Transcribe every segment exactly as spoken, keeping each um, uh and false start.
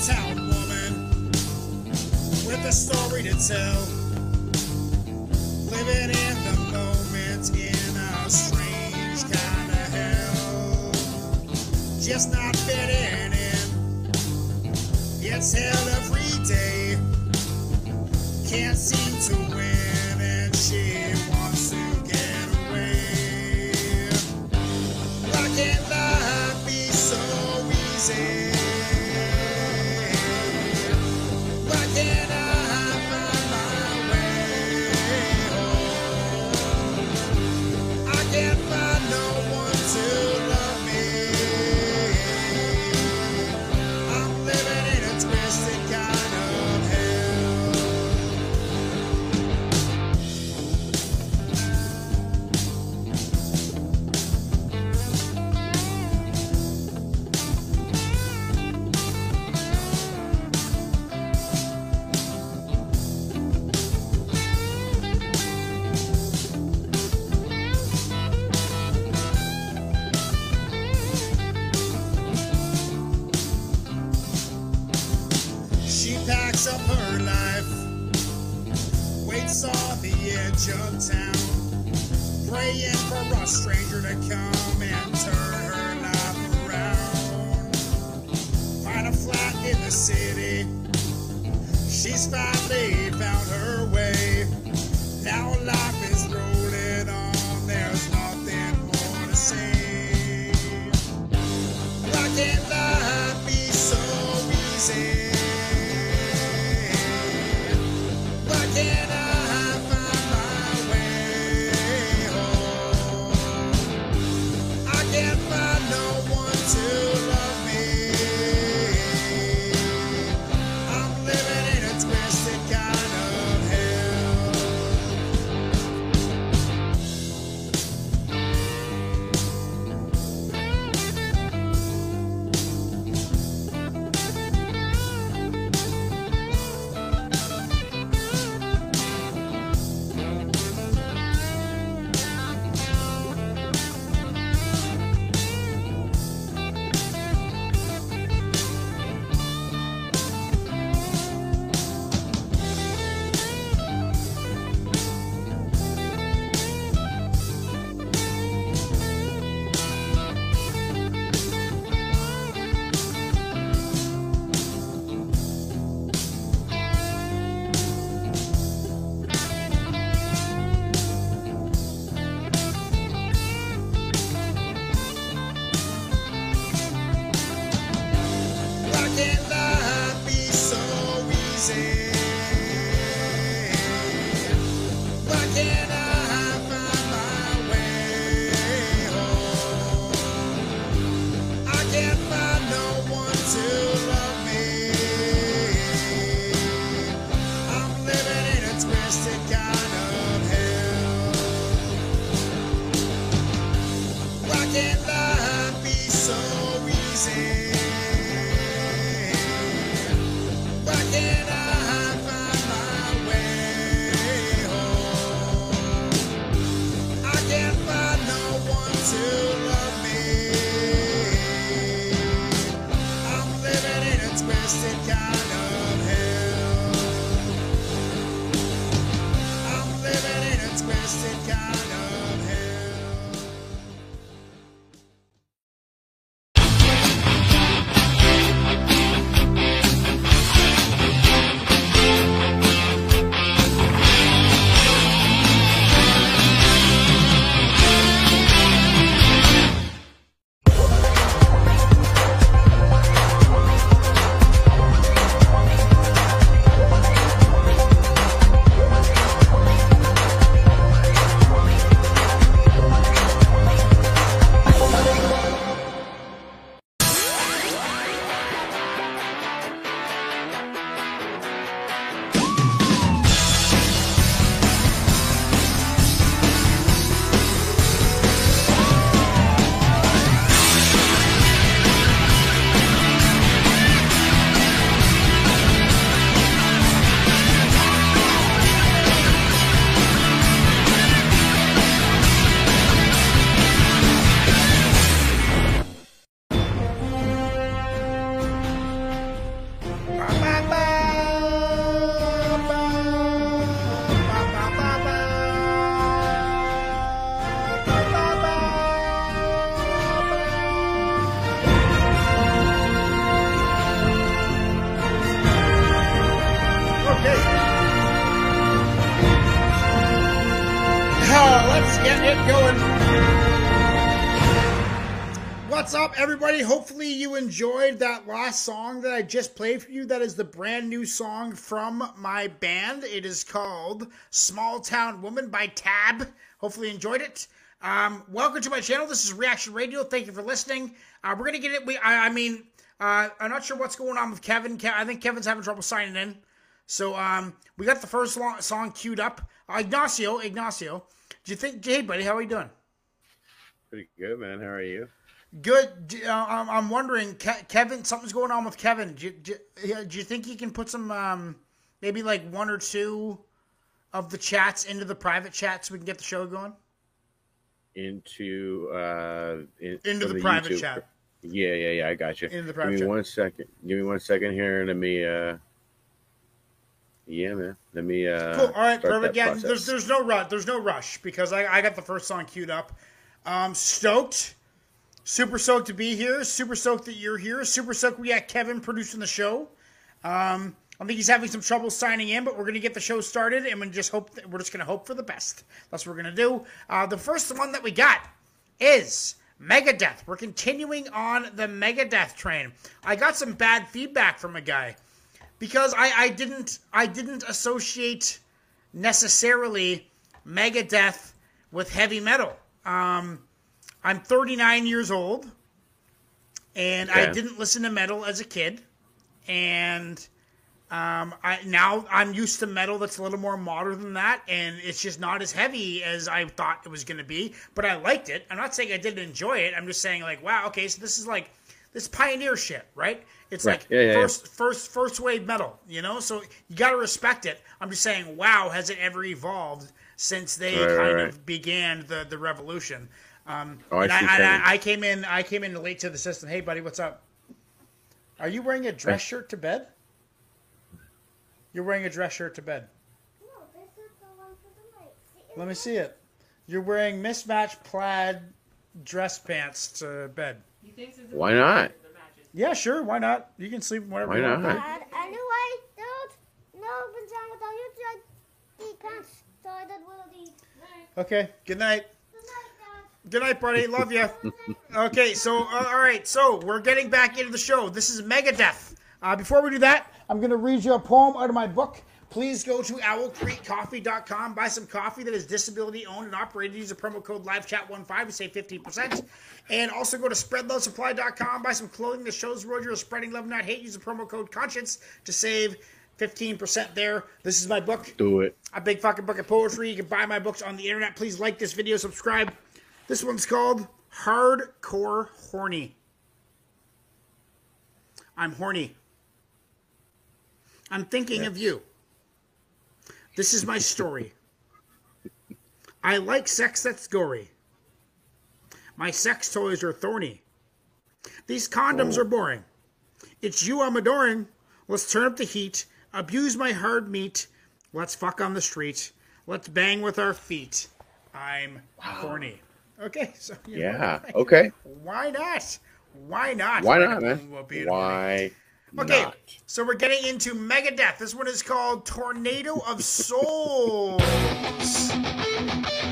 small-town woman with a story to tell, living in the moment in a strange kind of hell, just not fitting in, it's hell every day, can't seem to win and she wants to get away, why can't life be so easy? getting it going. What's up, everybody? Hopefully you enjoyed that last song that I just played for you. That is the brand new song from my band. It is called Small Town Woman by Tab. Hopefully you enjoyed it. Um, welcome to my channel. This is Reaction Radio. Thank you for listening. Uh, we're going to get it. We, I, I mean, uh, I'm not sure what's going on with Kevin. Ke- I think Kevin's having trouble signing in. So um, we got the first long- song queued up. Uh, Ignacio, Ignacio, do you think? Hey, buddy, how are you doing? Pretty good, man. How are you? Good. Uh, I'm wondering, Ke- Kevin, something's going on with Kevin. Do you, do, do you think he can put some, um, maybe like one or two of the chats into the private chat so we can get the show going? Into uh, in, into the, the private YouTube. Chat. Yeah, yeah, yeah. I got you. Into the private chat. Give me chat. one second. Give me one second here, and let me. Uh... Yeah, man. Let me. Uh, cool. All right, perfect. Yeah, process. there's there's no rush. There's no rush because I, I got the first song queued up. Um, stoked, super stoked to be here. Super stoked that you're here. Super stoked we got Kevin producing the show. Um, I think he's having some trouble signing in, but we're gonna get the show started, and we just hope that, we're just gonna hope for the best. That's what we're gonna do. Uh, the first one that we got is Megadeth. We're continuing on the Megadeth train. I got some bad feedback from a guy. Because I, I didn't I didn't associate necessarily Megadeth with heavy metal. Um, I'm thirty-nine years old, and yeah. I didn't listen to metal as a kid. And um, I now I'm used to metal that's a little more modern than that, and it's just not as heavy as I thought it was going to be. But I liked it. I'm not saying I didn't enjoy it. I'm just saying, like, wow, okay, so this is like... It's pioneer shit, right? It's right. like yeah, yeah, first, yeah. first, first wave metal, you know. So you gotta respect it. I'm just saying, wow, has it ever evolved since they right, kind right. of began the the revolution? Um, oh, and I, I, I, I came in, I came in late to the system. Hey, buddy, what's up? Are you wearing a dress hey. shirt to bed? You're wearing a dress shirt to bed. No, this is the one for the mic. Let me nice. see it. You're wearing mismatched plaid dress pants to bed. Why not? Yeah, sure. Why not? You can sleep whenever you want. Why not? Anyway, dude, no pajama without you. I need pants, so I did one of these. Okay. Good night. Good night, Dad. Good night, buddy. Love you. Okay. So, uh, all right. So we're getting back into the show. This is Megadeth. Uh, before we do that, I'm gonna read you a poem out of my book. Please go to Owl Creek Coffee dot com, buy some coffee that is disability-owned and operated. Use the promo code live chat fifteen to save fifteen percent. And also go to Spread Love Supply dot com, buy some clothing that shows the world you're spreading love, not hate. Use the promo code conscience to save fifteen percent there. This is my book. Do it. A big fucking book of poetry. You can buy my books on the internet. Please like this video, subscribe. This one's called Hardcore Horny. I'm horny. I'm thinking yes. of you. This is my story. I like sex that's gory. My sex toys are thorny. These condoms oh. are boring. It's you I'm adoring. Let's turn up the heat. Abuse my hard meat. Let's fuck on the street. Let's bang with our feet. I'm horny. Wow. Okay. So you yeah. Know, okay. Why not? Why not? Why not, man? Why? Okay, Not. so we're getting into Megadeth. This one is called Tornado of Souls. You're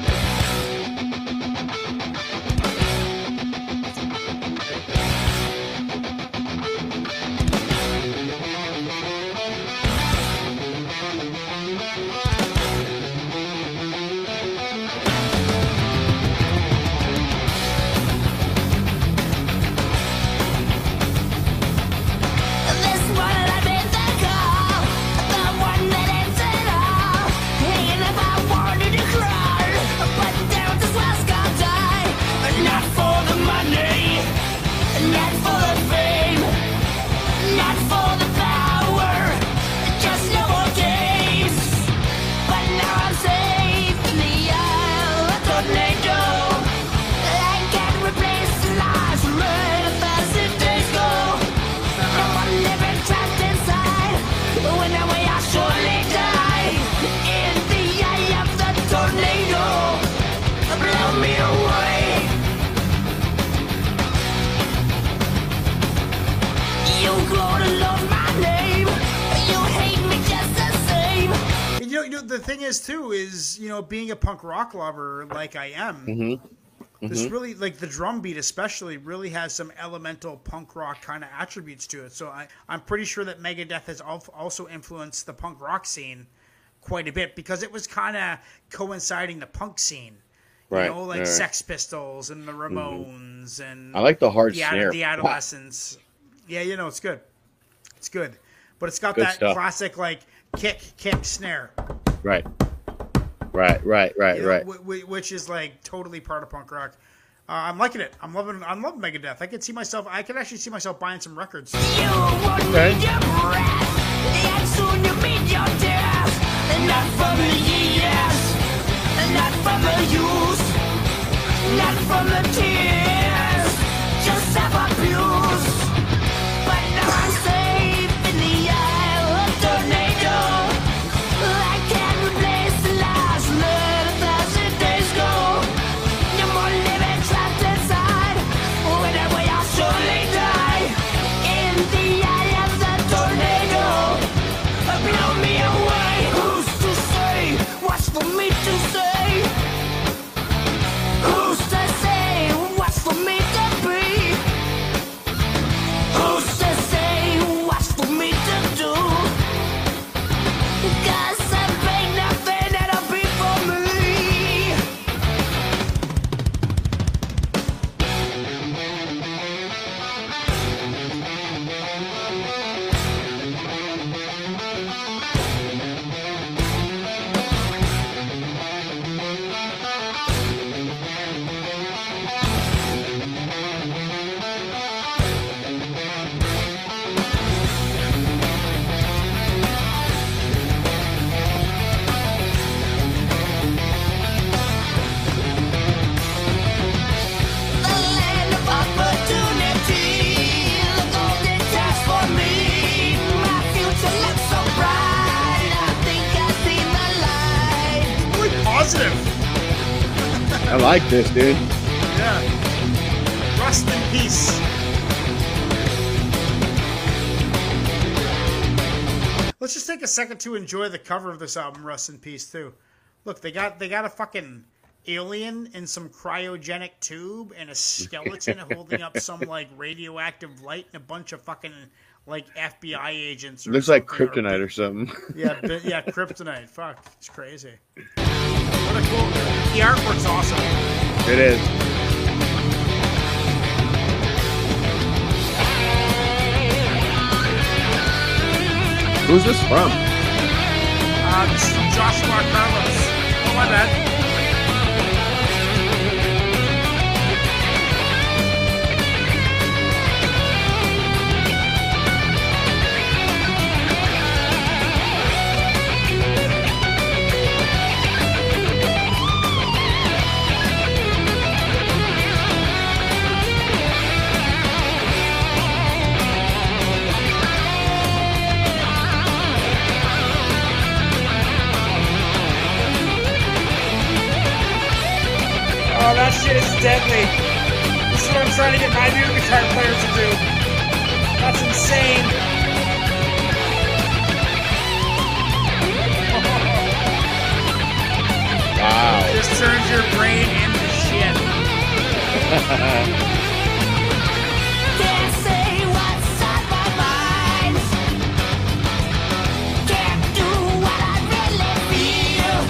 thing is too is, you know, being a punk rock lover like I am, mm-hmm. this mm-hmm. really, like the drum beat especially, really has some elemental punk rock kind of attributes to it. So I, I'm pretty sure that Megadeth has also influenced the punk rock scene quite a bit, because it was kind of coinciding the punk scene. Right. You know, like right. Sex Pistols and the Ramones mm-hmm. and I like the hard the, snare. The Adolescents. Wow. Yeah, you know, it's good. It's good. But it's got good that stuff. Classic like kick, kick, snare. Right. Right, right, right, you know, right. W- w- which is like totally part of punk rock. Uh, I'm liking it. I'm loving I'm loving Megadeth. I could see myself I could actually see myself buying some records. You won't okay. need your breath, and soon you meet your death. And not from the years, and not from the use, not from the tears, just self-abuse. But now I'm safe in the eye of tornado. I can't replace the lies learned a thousand days ago. No more living trapped inside, when I will surely die. In the eye of the tornado, blow me away. Who's to say? What's for me to say? I like this, dude. Yeah. Rust in Peace. Let's just take a second to enjoy the cover of this album, Rust in Peace, too. Look, they got they got a fucking alien in some cryogenic tube and a skeleton holding up some like radioactive light and a bunch of fucking like F B I agents. Or looks like kryptonite or, or something. Yeah, yeah, kryptonite. Fuck, it's crazy. What a cool, the artwork's awesome. It is. Who's this from? Uh, this is Joshua Carlos. Oh, my bad. Oh, that shit is deadly. This is what I'm trying to get my new guitar player to do. That's insane. Wow. This turns your brain into shit. Can't say what's on my mind. Can't do what I really feel.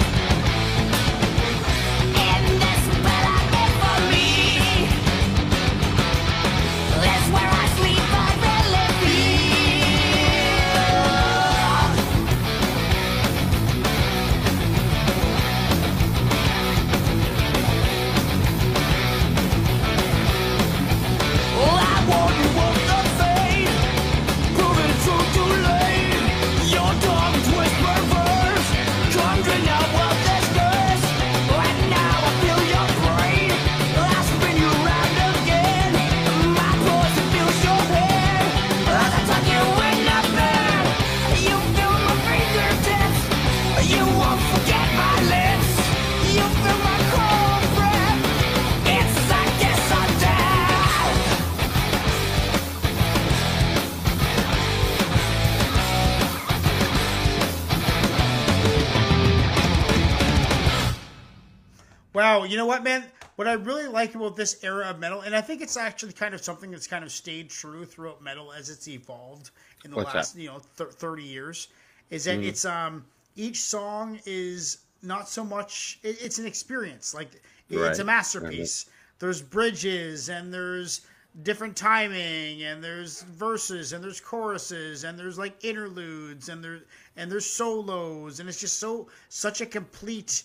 Wow, you know what, man? What I really like about this era of metal, and I think it's actually kind of something that's kind of stayed true throughout metal as it's evolved in the What's last, that? you know, th- thirty years, is that mm. it's um each song is not so much it, it's an experience, like it, right. it's a masterpiece. Right. There's bridges and there's different timing and there's verses and there's choruses and there's like interludes and there and there's solos, and it's just so such a complete,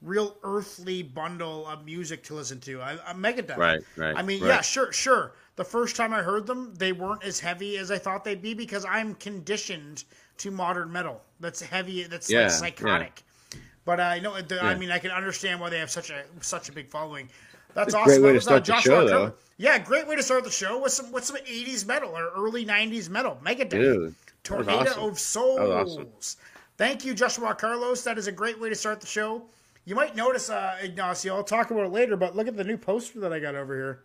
real earthly bundle of music to listen to. I, I Megadeth. Right, right. I mean, right. yeah, sure, sure. The first time I heard them, they weren't as heavy as I thought they'd be because I'm conditioned to modern metal. That's heavy. That's yeah, like psychotic. Yeah. But I uh, know. Yeah. I mean, I can understand why they have such a such a big following. That's awesome. Great way to start the show, though. Yeah, great way to start the show with some with some eighties metal or early nineties metal. Megadeth, Tornado of Souls. Thank you, Joshua Carlos. That is a great way to start the show. You might notice, uh, Ignacio, I'll talk about it later, but look at the new poster that I got over here.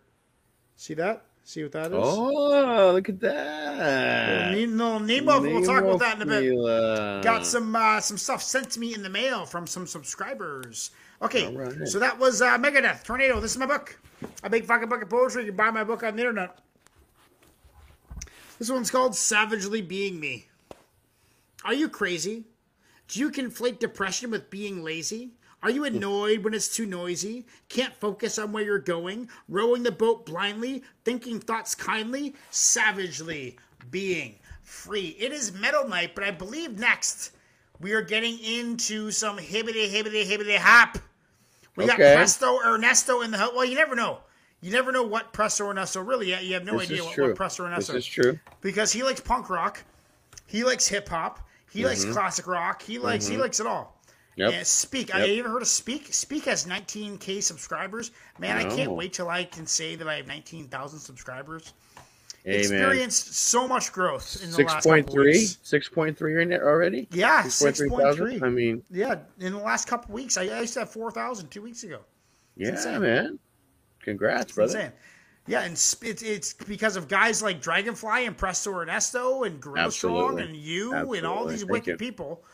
See that? See what that is? Oh, look at that. Little Nemo, we'll talk about that in a bit. Got some uh, some stuff sent to me in the mail from some subscribers. Okay, right. So that was uh, Megadeth, Tornado. This is my book. A big fucking book of poetry. You can buy my book on the internet. This one's called Savagely Being Me. Are you crazy? Do you conflate depression with being lazy? Are you annoyed when it's too noisy? Can't focus on where you're going? Rowing the boat blindly? Thinking thoughts kindly? Savagely being free. It is Metal Night, but I believe next we are getting into some hibbity, hibbity, hibbity hop. We okay. got Presto Ernesto in the house. Well, you never know. You never know what Presto Ernesto really is. You have no this idea what, what Presto Ernesto is. This is true. Because he likes punk rock. He likes hip-hop. He mm-hmm. likes classic rock. He likes mm-hmm. He likes it all. Yep. Yeah, Speak. Yep. I even heard of Speak. Speak has nineteen K subscribers. Man, no. I can't wait till I can say that I have nineteen thousand subscribers. Hey, experienced man. so much growth in the six. last couple three? weeks. six point three already? Yeah, six point three. I mean, yeah, in the last couple weeks, I, I used to have four thousand two weeks ago. It's yeah, insane. man. Congrats, it's brother. Insane. Yeah, and it's it's because of guys like Dragonfly and Presto Ernesto and Gorilla Strong and you Absolutely. and all these Thank wicked you. people,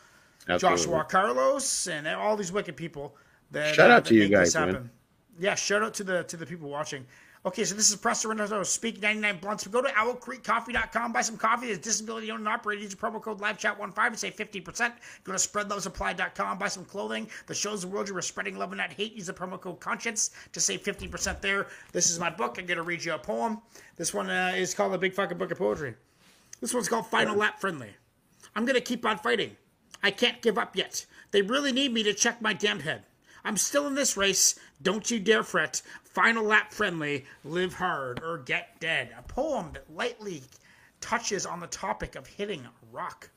Absolutely. Joshua Carlos and all these wicked people. That, shout uh, out that to you guys, man. Yeah, shout out to the to the people watching. Okay, so this is Presto Ernesto, Speak ninety-nine Blunts. Go to Owl Creek Coffee dot com, buy some coffee that's disability owned and operated. Use the promo code live chat fifteen and save fifty percent. Go to Spread Love Supply dot com, buy some clothing that shows the world you were spreading love and not hate. Use the promo code conscience to save fifty percent there. This is my book. I'm going to read you a poem. This one uh, is called The Big Fucking Book of Poetry. This one's called Final Lap Friendly. I'm going to keep on fighting. I can't give up yet. They really need me to check my damned head. I'm still in this race. Don't you dare fret. Final lap friendly. Live hard or get dead. A poem that lightly touches on the topic of hitting rock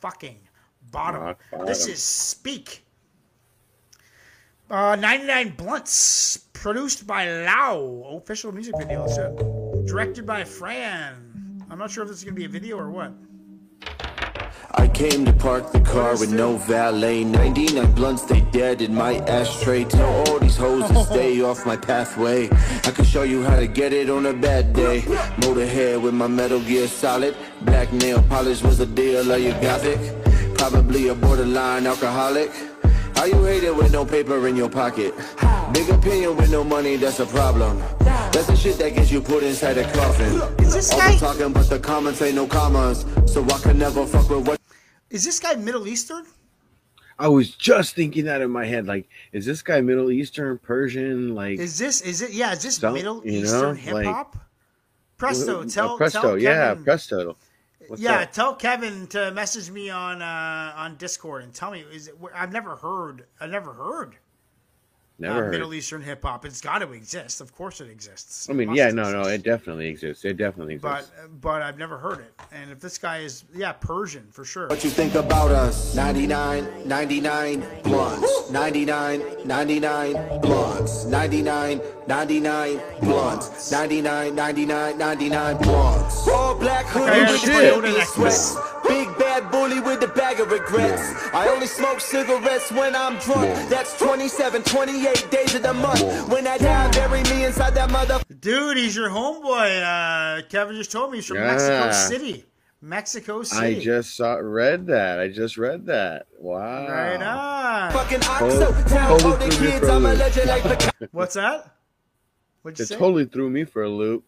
fucking bottom. Rock bottom. This is Speak. Uh, ninety-nine Blunts. Produced by Lau. Official music video. So directed by Fran. I'm not sure if this is going to be a video or what. I came to park the car with no valet. Ninety-nine blunts, they dead in my ashtray. Tell all these hoes to stay off my pathway. I can show you how to get it on a bad day. Motorhead with my Metal Gear Solid. Black nail polish was the deal of your gothic. Probably a borderline alcoholic. How you hate it with no paper in your pocket? Big opinion with no money, that's a problem. That's the shit that gets you put inside a coffin. Is this guy talking, but the comments ain't no commas, so I can never fuck with what. Is this guy Middle Eastern? I was just thinking that in my head. Like, is this guy Middle Eastern, Persian? Like, is this? Is it? Yeah, is this some, Middle Eastern hip hop? Like, Presto, tell uh, Presto, tell Kevin, yeah, Presto. What's yeah, up? Tell Kevin to message me on uh, on Discord and tell me. Is it? I've never heard. I've never heard. Never uh, Middle Eastern hip hop. It's got to exist. Of course it exists. It I mean, yeah, no, exist. no, it definitely exists. It definitely exists. But but I've never heard it. And if this guy is, yeah, Persian for sure. What you think about us? ninety-nine, ninety-nine blunts. ninety-nine, ninety-nine blunts. ninety-nine, ninety-nine blunts. ninety-nine, ninety-nine, ninety-nine blunts. All black hoodie with the sweats. Big bad bully with the bag of regrets. I only smoke cigarettes when I'm drunk. That's twenty-seven, twenty-eight days of the month. When I die, bury me inside that mother. Dude, he's your homeboy. Uh, Kevin just told me he's from yeah. Mexico City. Mexico City. I just saw, read that. I just read that. Wow. Right on. Fucking oxo. What's that? What'd you it say? Totally threw me for a loop.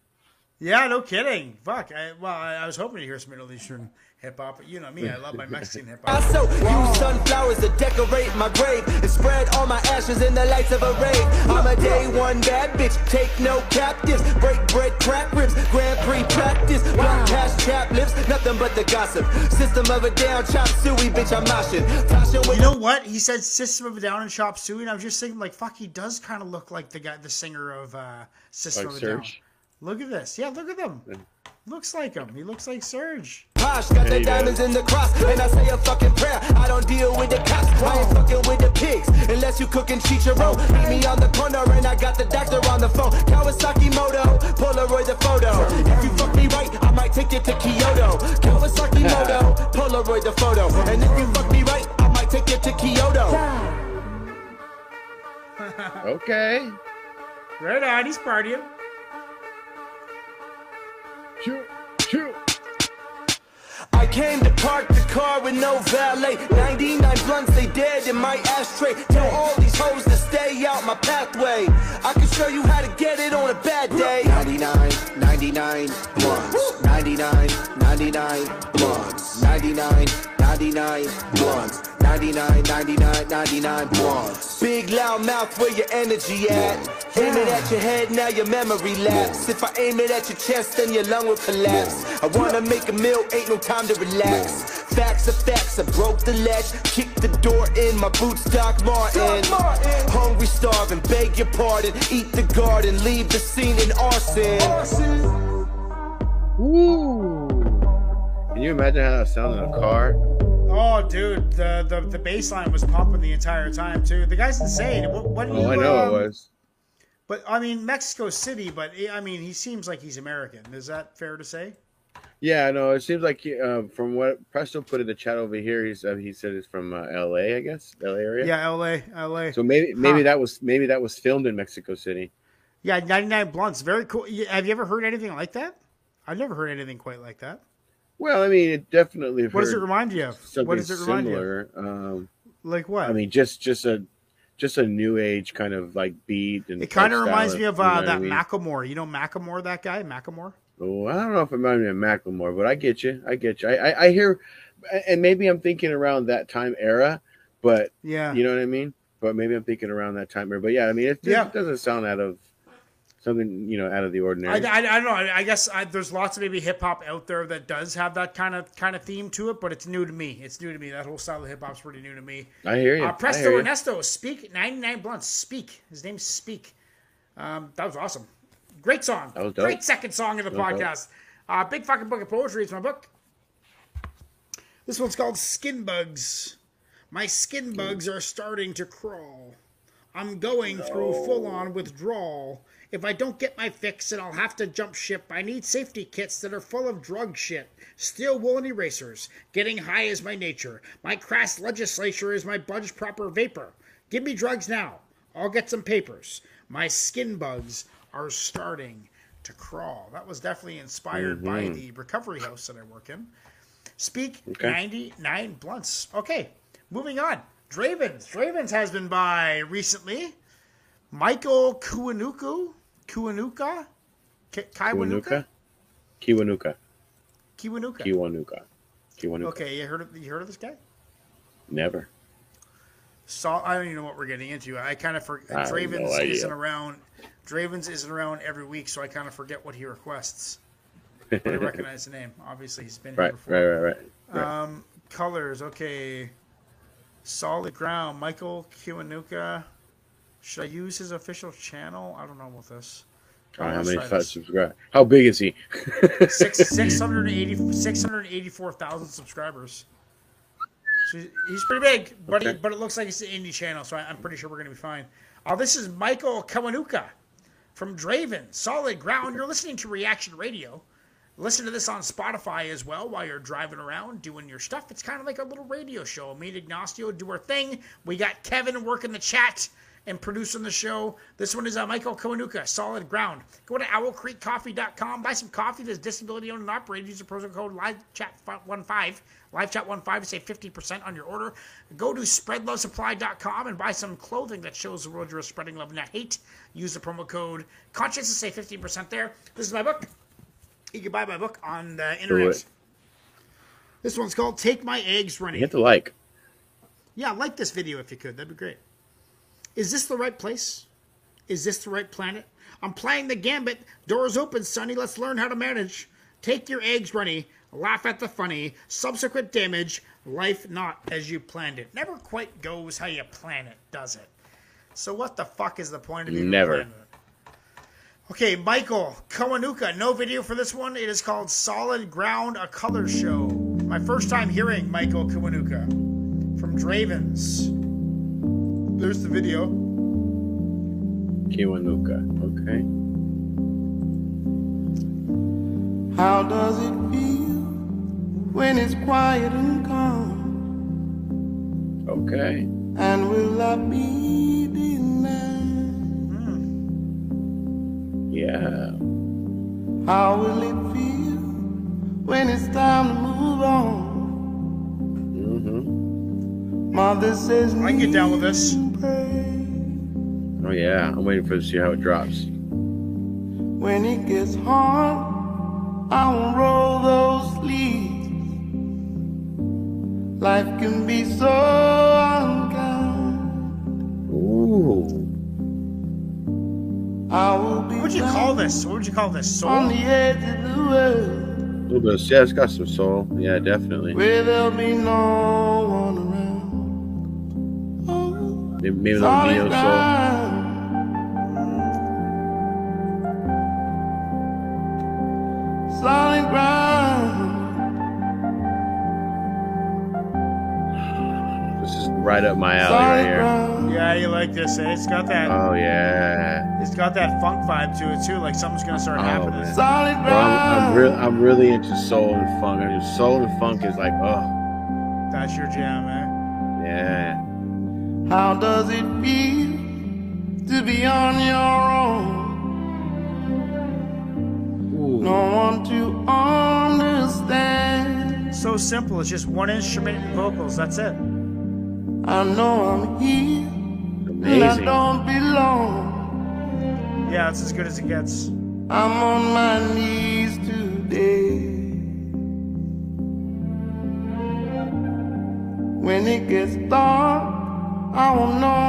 Yeah, no kidding. Fuck. I, well, I, I was hoping to hear some Middle Eastern hip hop, but you know me, I love my Mexican hip hop. Also, use sunflowers to decorate my grave and spread all my ashes in the lights of a rave. I'm a day one bad bitch, take no captives, break bread, crack ribs, Grand Prix practice, black cash trap lips, nothing but the gossip. System of a down, chop suey, bitch, I'm moshing. You know what? He said System of a Down and Chop Suey, and I was just thinking, like, fuck, he does kind of look like the guy, the singer of uh, System like of a Down. Look at this. Yeah, look at them. Looks like him. He looks like Surge. Posh got the diamonds in the cross, and I say a fucking prayer. I don't deal with the cops. I ain't fucking with the pigs unless you cooking chicharron. Meet me on the corner, and I got the doctor on the phone. Kawasaki moto, Polaroid the photo. If you fuck me right, I might take you to Kyoto. Kawasaki moto, Polaroid the photo. And if you fuck me right, I might take you to Kyoto. Okay. Right on. He's partying. Shoot, shoot. I came to park the car with no valet. ninety-nine blunts, they dead in my ashtray. Tell all these hoes to stay out my pathway. I can show you how to get it on a bad day. ninety-nine, ninety-nine blunts. ninety-nine, ninety-nine blunts. ninety-nine, ninety-nine blunts. ninety-nine, ninety-nine, ninety-nine blunts. Big loud mouth, where your energy at? Yeah. Aim it at your head, now your memory lapse. Yeah. If I aim it at your chest, then your lung will collapse. Yeah. I wanna make a meal, ain't no time to relax. Yeah. Facts are facts, I broke the latch, kicked the door in, my boots Doc Martin. Doc Martin. Hungry, starving, beg your pardon, eat the garden, leave the scene in arson. Arson. Woo! Can you imagine how that sounds in a car? Oh, dude, the, the the bass line was pumping the entire time, too. The guy's insane. What, what oh, you, I know um, it was. But, I mean, Mexico City, but, I mean, he seems like he's American. Is that fair to say? Yeah, no, it seems like, he, uh, from what Presto put in the chat over here, he's, uh, he said he's from uh, L A, I guess, L A area? Yeah, L A, L A So maybe maybe huh. that was maybe that was filmed in Mexico City. Yeah, ninety-nine blunts, very cool. Have you ever heard anything like that? I've never heard anything quite like that. Well, I mean, it definitely. What does it remind you of? What does it remind similar. you? Um, like what? I mean, just just a just a new age kind of like beat. And it kind of reminds me of uh, that Macklemore. You know Macklemore, that guy Macklemore. Oh, I don't know if it reminds me of Macklemore, but I get you. I get you. I, I, I hear, and maybe I'm thinking around that time era, but yeah, you know what I mean. But maybe I'm thinking around that time era. But yeah, I mean, it, yeah. it doesn't sound out of. Something, you know, out of the ordinary. I, I, I don't know. I guess I, there's lots of maybe hip hop out there that does have that kind of kind of theme to it, but it's new to me. It's new to me. That whole style of hip hop's pretty new to me. I hear you. Uh, Presto hear you. Ernesto, Speak, ninety-nine blunts, Speak. His name's Speak. Um, that was awesome. Great song. That was dope. Great second song of the that podcast. Uh, big fucking book of poetry. It's my book. This one's called Skin Bugs. My skin bugs are starting to crawl. I'm going no. through full-on withdrawal. If I don't get my fix, then I'll have to jump ship. I need safety kits that are full of drug shit. Steel wool and erasers. Getting high is my nature. My crass legislature is my budge proper vapor. Give me drugs now. I'll get some papers. My skin bugs are starting to crawl. That was definitely inspired mm-hmm. by the recovery house that I work in. Speak okay. ninety-nine blunts. Okay, moving on. Dravens. Dravens has been by recently. Michael Kiwanuka. Kiwanuka? Kiwanuka? Kiwanuka. Kiwanuka. Kiwanuka. Kiwanuka. Okay, you heard of, you heard of this guy? Never. So, I don't even know what we're getting into. I kind of forget. Dravens no isn't around. Dravens isn't around every week, so I kind of forget what he requests. But I recognize the name. Obviously, he's been right, here before. Right, right, right. right. Um, colors, okay. Solid ground. Michael Kiwanuka. Should I use his official channel? I don't know about this. Oh, how many subscribers? How big is he? six hundred eighty-four thousand subscribers. So he's pretty big, but okay. he, but it looks like it's an indie channel, so I, I'm pretty sure we're going to be fine. Uh, this is Michael Kiwanuka from Draven. Solid ground. You're listening to Reaction Radio. Listen to this on Spotify as well while you're driving around doing your stuff. It's kind of like a little radio show. Me and Ignacio do our thing. We got Kevin working the chat. and producing the show. This one is uh, Michael Kiwanuka, Solid Ground. Go to Owl Creek Coffee dot com. Buy some coffee that's disability-owned and operated. Use the promo code LiveChat fifteen, LiveChat fifteen to save fifty percent on your order. Go to Spread Love Supply dot com and buy some clothing that shows the world you're spreading love and not hate. Use the promo code Conscience to save fifteen percent there. This is my book. You can buy my book on the internet. This one's called Take My Eggs Running. You have to like. Yeah, like this video if you could. That'd be great. Is this the right place? Is this the right planet? I'm playing the gambit. Doors open, sonny. Let's learn how to manage. Take your eggs runny. Laugh at the funny. Subsequent damage. Life not as you planned it. Never quite goes how you plan it, does it? So what the fuck is the point of even planning it? Okay, Michael Kiwanuka, no video for this one. It is called Solid Ground, a color show. My first time hearing Michael Kiwanuka from Dravens. There's the video. Kiwanuka, okay. How does it feel when it's quiet and calm? Okay. And will I be denied? Yeah. How will it feel when it's time to move on? Mm-hmm. Mother says I can get down with this. Oh yeah, I'm waiting for to see how it drops. When it gets hard, I won't roll those sleeves. Life can be so unkind. Ooh. I will be what would you call this? What would you call this? Soul? On the edge of the world. A little bit. Yeah, it's got some soul. Yeah, definitely. Where there'll be no one around. Oh, maybe maybe that'll be your soul. Solid ground. This is right up my alley right here. Ground. Yeah, you like this. It's got that. Oh, yeah. It's got that funk vibe to it, too. Like something's going to start oh, happening. Man. Solid ground. Well, I'm, I'm, re I'm really into soul and funk. I mean, soul and funk is like, oh. That's your jam, man. Yeah. How does it feel to be on your own? Ooh. No one to understand. So simple. It's just one instrument and vocals. That's it. I know I'm here. Amazing. I don't belong. Yeah, it's as good as it gets. I'm on my knees today. When it gets dark, I won't know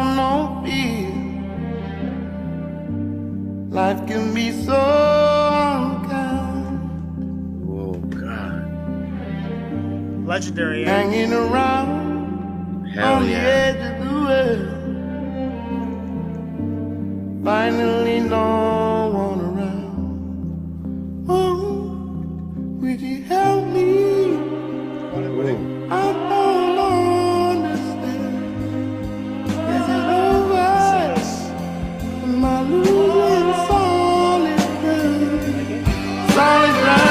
no fear. Life can be so unkind. Oh, God. Legendary. Hanging around Hell on yeah. the edge of the world. Finally, no one around. Oh, would you help me? I don't understand. Is it over? Am I losing solid ground? Solid ground. Solid ground.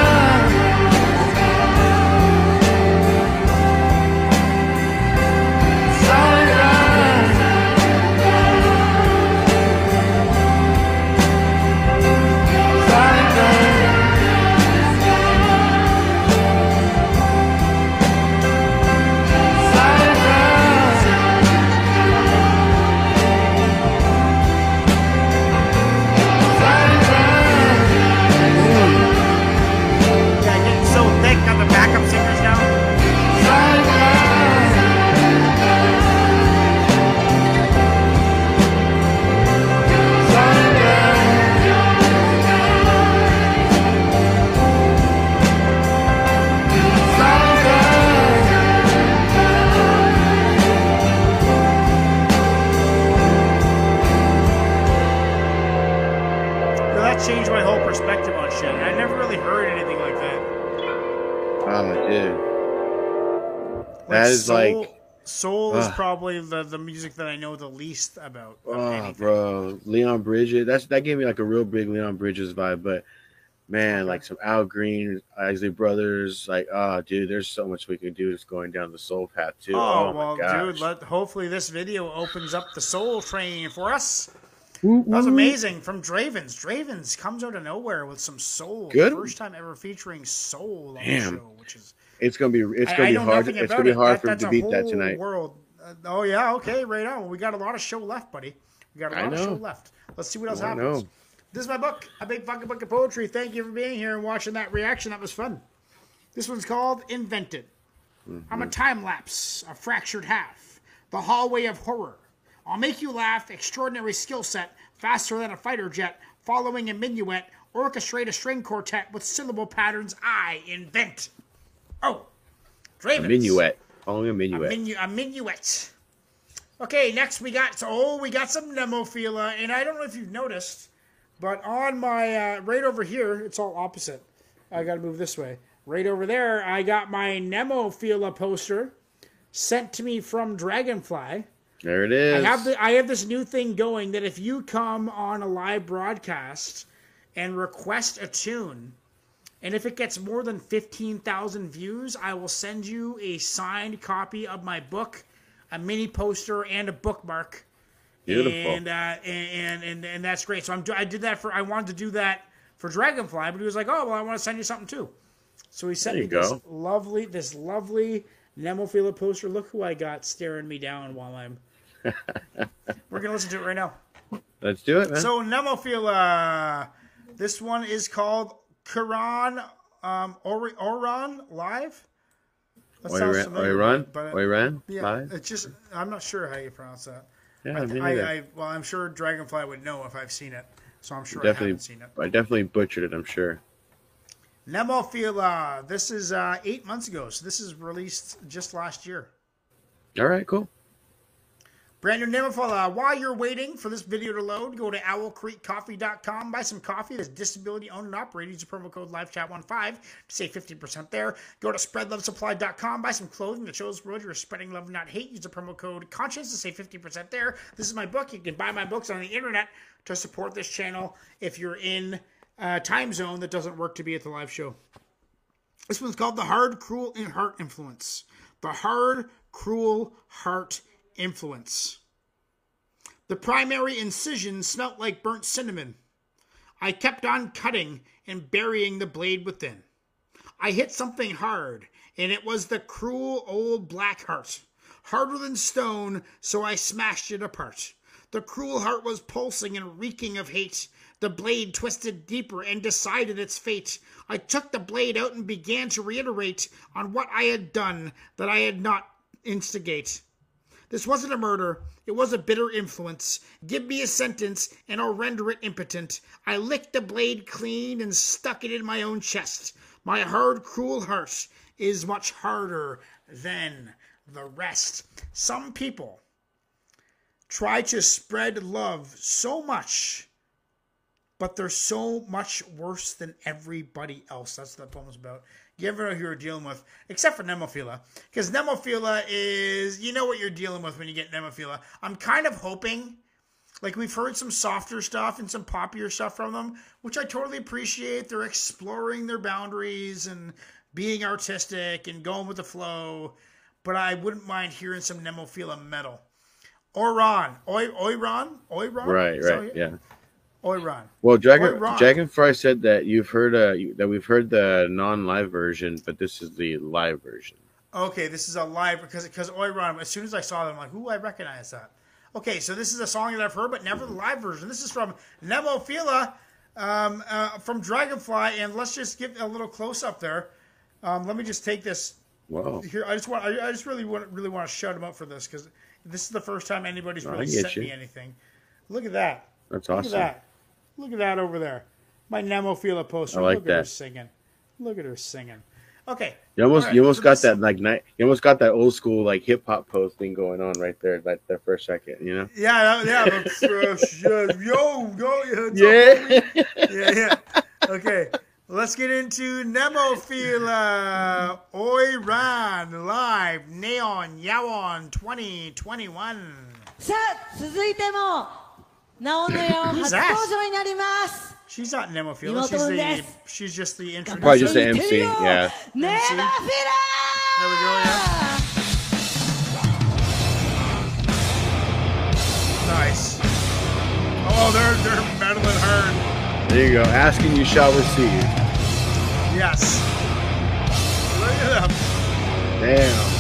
Changed my whole perspective on shit. I never really heard anything like that. Oh, dude. Like that is soul, like... Soul uh, is probably the, the music that I know the least about. Oh, anything. Bro. Leon Bridges. That's, that gave me like a real big Leon Bridges vibe, but man, like some Al Green, Isley Brothers, like, oh, dude, there's so much we can do just going down the soul path, too. Oh, oh well, my gosh. Dude, let, hopefully this video opens up the soul train for us. Ooh, that was amazing. From Dravens. Dravens comes out of nowhere with some soul. Good. First time ever featuring soul on Damn. the show, which is... It's going to be it's going to be hard. It's going to be hard for him to beat that tonight. World. Uh, oh, yeah, okay, right on. We got a lot of show left, buddy. We got a lot of show left. Let's see what else happens. This is my book, A Big Fucking Book of Poetry. Thank you for being here and watching that reaction. That was fun. This one's called Invented. Mm-hmm. I'm a time lapse, a fractured half, the hallway of horror. I'll make you laugh, extraordinary skill set, faster than a fighter jet, following a minuet, orchestrate a string quartet with syllable patterns I invent. Oh, Dravens. A minuet. Only a minuet. A, minu a minuet. Okay, next we got, so, oh, we got some Nemophila. And I don't know if you've noticed, but on my, uh, right over here, it's all opposite. I got to move this way. Right over there, I got my Nemophila poster sent to me from Dragonfly. There it is. I have, the, I have this new thing going that if you come on a live broadcast and request a tune, and if it gets more than fifteen thousand views, I will send you a signed copy of my book, a mini poster, and a bookmark. Beautiful. And, uh, and, and, and that's great. So I'm, I did that for, I wanted to do that for Dragonfly, but he was like, oh, well, I want to send you something too. So he sent me this lovely, this lovely Nemophila poster. Look who I got staring me down while I'm, we're going to listen to it right now. Let's do it, man. So Nemophila, this one is called Quran, um, Or Oiran live. That Oiran, sounds familiar, Oiran, but it, Oiran, yeah, live. It's just I'm not sure how you pronounce that. Yeah, I, me neither. I, I well, I'm sure Dragonfly would know if I've seen it, so I'm sure I haven't seen it. I definitely butchered it, I'm sure. Nemophila, this is uh, eight months ago, so this is released just last year. All right, cool. Brand new Nemophila. While you're waiting for this video to load, go to Owl Creek Coffee dot com. Buy some coffee. That's disability-owned and operated. Use the promo code live chat fifteen to save fifteen percent there. Go to Spread Love Supply dot com. Buy some clothing that shows the road you're spreading love, not hate. Use the promo code conscience to save fifteen percent there. This is my book. You can buy my books on the internet to support this channel if you're in a time zone that doesn't work to be at the live show. This one's called The Hard, Cruel, and Heart Influence. The Hard, Cruel, Heart Influence. The primary incision smelt like burnt cinnamon. I kept on cutting and burying the blade within. I hit something hard, and it was the cruel old black heart, harder than stone, so I smashed it apart. The cruel heart was pulsing and reeking of hate. The blade twisted deeper and decided its fate. I took the blade out and began to reiterate on what I had done that I had not instigate. This wasn't a murder. It was a bitter influence. Give me a sentence, and I'll render it impotent. I licked the blade clean and stuck it in my own chest. My hard, cruel heart is much harder than the rest. Some people try to spread love so much, but they're so much worse than everybody else. That's what that poem's about. You ever know who you're dealing with, except for Nemophila. Because Nemophila is, you know what you're dealing with when you get Nemophila. I'm kind of hoping, like we've heard some softer stuff and some poppier stuff from them, which I totally appreciate. They're exploring their boundaries and being artistic and going with the flow. But I wouldn't mind hearing some Nemophila metal. Oiran. Oiran? Oiran? Oiran? Right, right, yeah. Oiran. Well, Dragon, Oiran. Dragonfly said that you've heard uh, that we've heard the non-live version, but this is the live version. Okay, this is a live because because Oiran. As soon as I saw them, I'm like, "Ooh, I recognize that." Okay, so this is a song that I've heard, but never the live version. This is from Nemophila, um, uh, from Dragonfly, and let's just give a little close up there. Um, let me just take this. Wow. Here, I just want, I, I just really want, really want to shout him out for this because this is the first time anybody's really oh, sent you. me anything. Look at that. That's awesome. Look at that. Look at that over there. My Nemophila poster. I like Look that. at her singing. Look at her singing. Okay. You almost right. you almost got that like night you almost got that old school like hip hop post thing going on right there, like that first second, you know? Yeah, yeah. But, uh, yo, go yo, yeah. yeah, yeah. Okay. Let's get into Nemophila Oiran Live Neon Yawon twenty twenty-one. Who's that? なおのよ初登場になります She's not Nemophila. She's the. She's just the introducer. Probably just the M C. Yeah. Nemophila. There we go. Yeah. Nice. Oh, they're they're meddling hard. There you go. Asking, you shall receive. Yes. Look at them. Damn.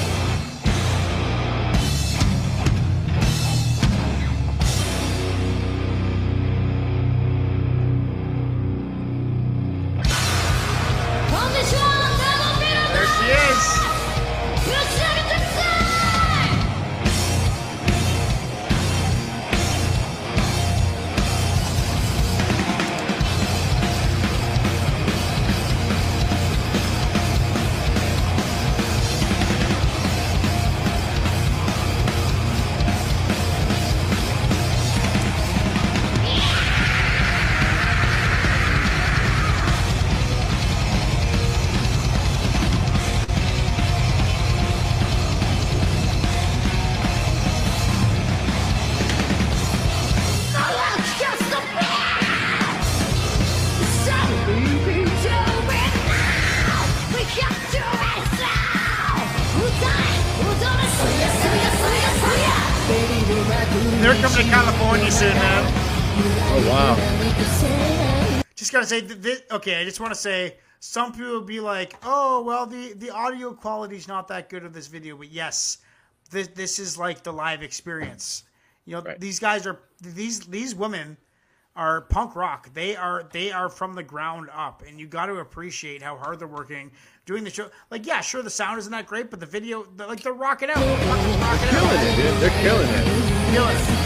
Say this, okay, I just want to say some people will be like, oh, well, the, the audio quality is not that good of this video. But yes, this, this is like the live experience. You know, right. These guys are these these women are punk rock. They are they are from the ground up. And you got to appreciate how hard they're working doing the show. Like, yeah, sure, the sound isn't that great, but the video, they're, like, they're rocking out. They're fucking rocking out. Killing it, dude. They're killing it. Killing it.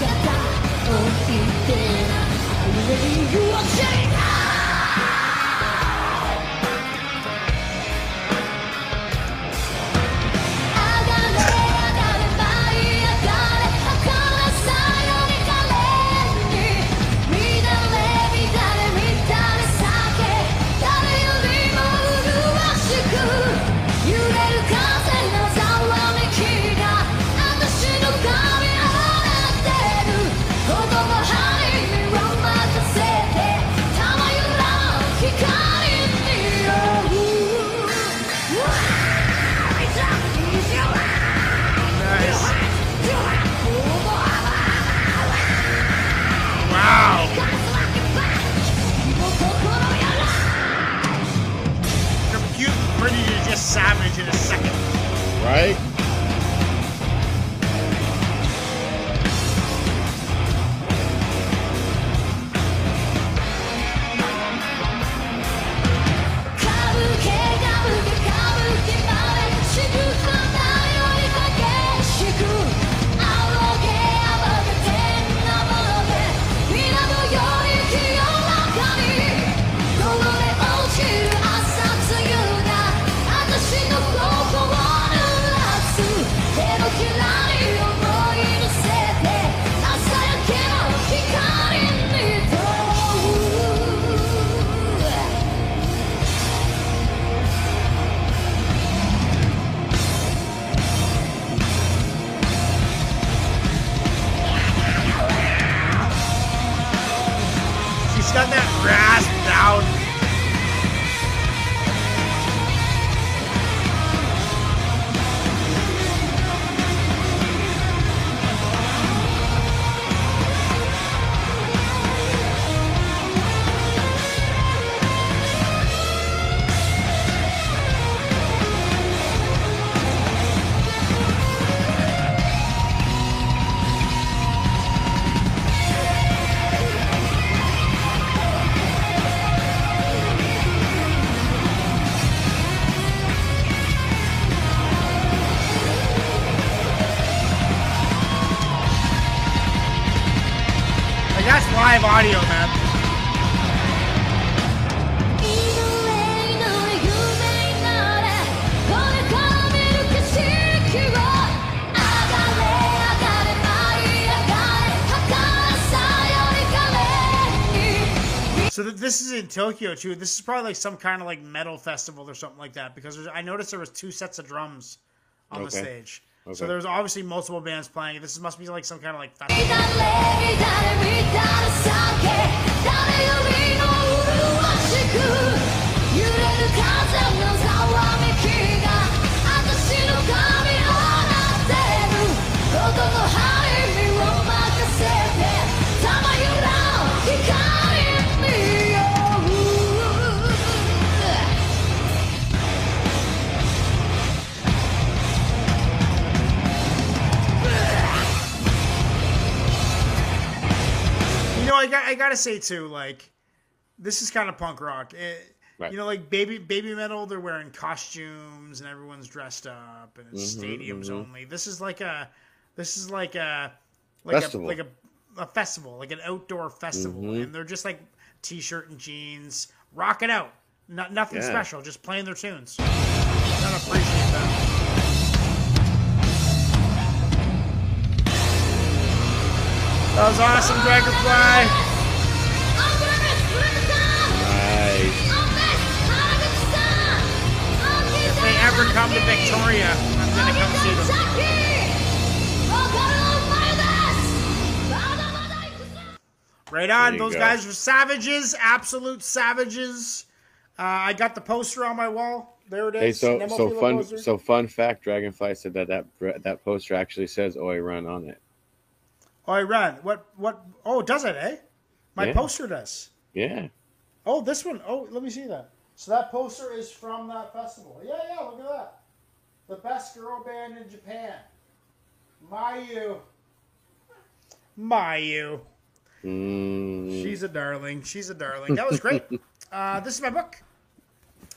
Savage in a second. Right? Tokyo too. This is probably like some kind of like metal festival or something like that, because I noticed there was two sets of drums on okay. the stage. Okay. So there's obviously multiple bands playing. This must be like some kind of like I got, I gotta say too, like, this is kind of punk rock. It, right. You know, like baby baby metal, they're wearing costumes and everyone's dressed up and it's mm-hmm, stadiums mm-hmm. only. This is like a, this is like a, like festival. a like a, a festival, like an outdoor festival, mm-hmm. and they're just like t-shirt and jeans, rocking out, not nothing yeah. special, just playing their tunes. I don't appreciate that. That was awesome, Dragonfly. Nice. If they ever come to Victoria, I'm gonna come see them. Right on. Those go. guys were savages, absolute savages. Uh, I got the poster on my wall. There it is. Hey, so so fun. Poster. So fun fact: Dragonfly said that that that poster actually says "Oiran" on it. Oiran, what, what, oh, does it, eh? My yeah. poster does. Yeah. Oh, this one, oh, let me see that. So that poster is from that festival. Yeah, yeah, look at that. The best girl band in Japan. Mayu. Mayu. Mm. She's a darling, she's a darling. That was great. uh, this is my book.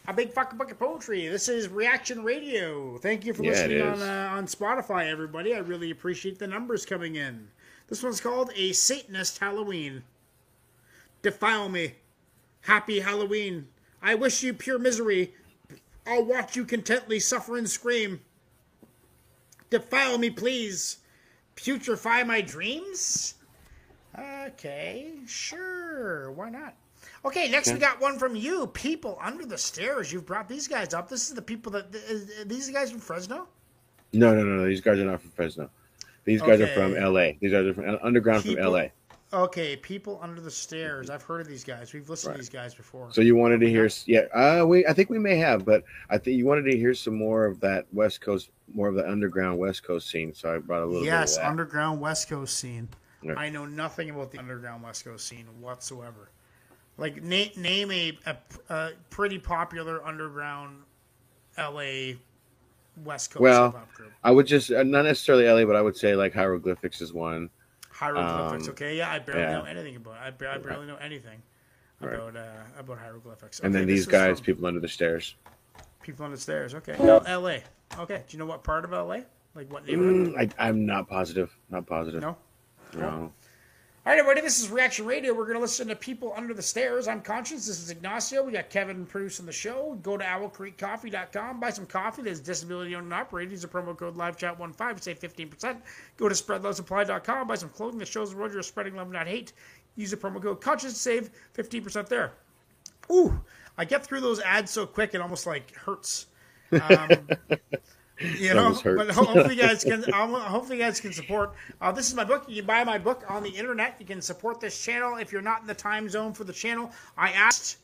A big fucking book of poetry. This is Reaction Radio. Thank you for yeah, listening on, uh, on Spotify, everybody. I really appreciate the numbers coming in. This one's called A Satanist Halloween. Defile me. Happy Halloween. I wish you pure misery. I'll watch you contently suffer and scream. Defile me, please. Putrefy my dreams? Okay, sure. Why not? Okay, next we got one from you. People Under the Stairs. You've brought these guys up. This is the people that... These guys from Fresno? No, no, no, no. These guys are not from Fresno. These guys okay. are from L A. These guys are from underground people, from L A. Okay, People Under the Stairs. I've heard of these guys. We've listened right. to these guys before. So you wanted to hear? Yeah, uh, we. I think we may have, but I think you wanted to hear some more of that West Coast, more of the underground West Coast scene. So I brought a little. Yes, bit of that. underground West Coast scene. Right. I know nothing about the underground West Coast scene whatsoever. Like name name a, a, a pretty popular underground L A West Coast well, hip-hop group. I would just uh, not necessarily L A, but I would say like Hieroglyphics is one. Hieroglyphics, um, okay, yeah, I barely yeah. know anything about. I, bar I barely know anything right. about uh, about Hieroglyphics. Okay, and then these guys, from... People Under the Stairs. People Under the Stairs, okay. No. L A, okay. Do you know what part of L A? Like what neighborhood? Mm, I, I'm not positive. Not positive. No. No. All right, everybody. This is Reaction Radio. We're gonna listen to People Under the Stairs. I'm Conscious. This is Ignacio. We got Kevin producing the show. Go to Owl Creek Coffee dot com. Buy some coffee. That is disability owned and operated. Use the promo code Live Chat fifteen to save fifteen percent. Go to Spread Love Supply dot com. Buy some clothing that shows the world you're spreading love, not hate. Use the promo code Conscious to save fifteen percent there. Ooh, I get through those ads so quick it almost like hurts. Um, You know, but hopefully you guys can. Hopefully you guys can support. Uh, this is my book. You can buy my book on the internet. You can support this channel if you're not in the time zone for the channel. I asked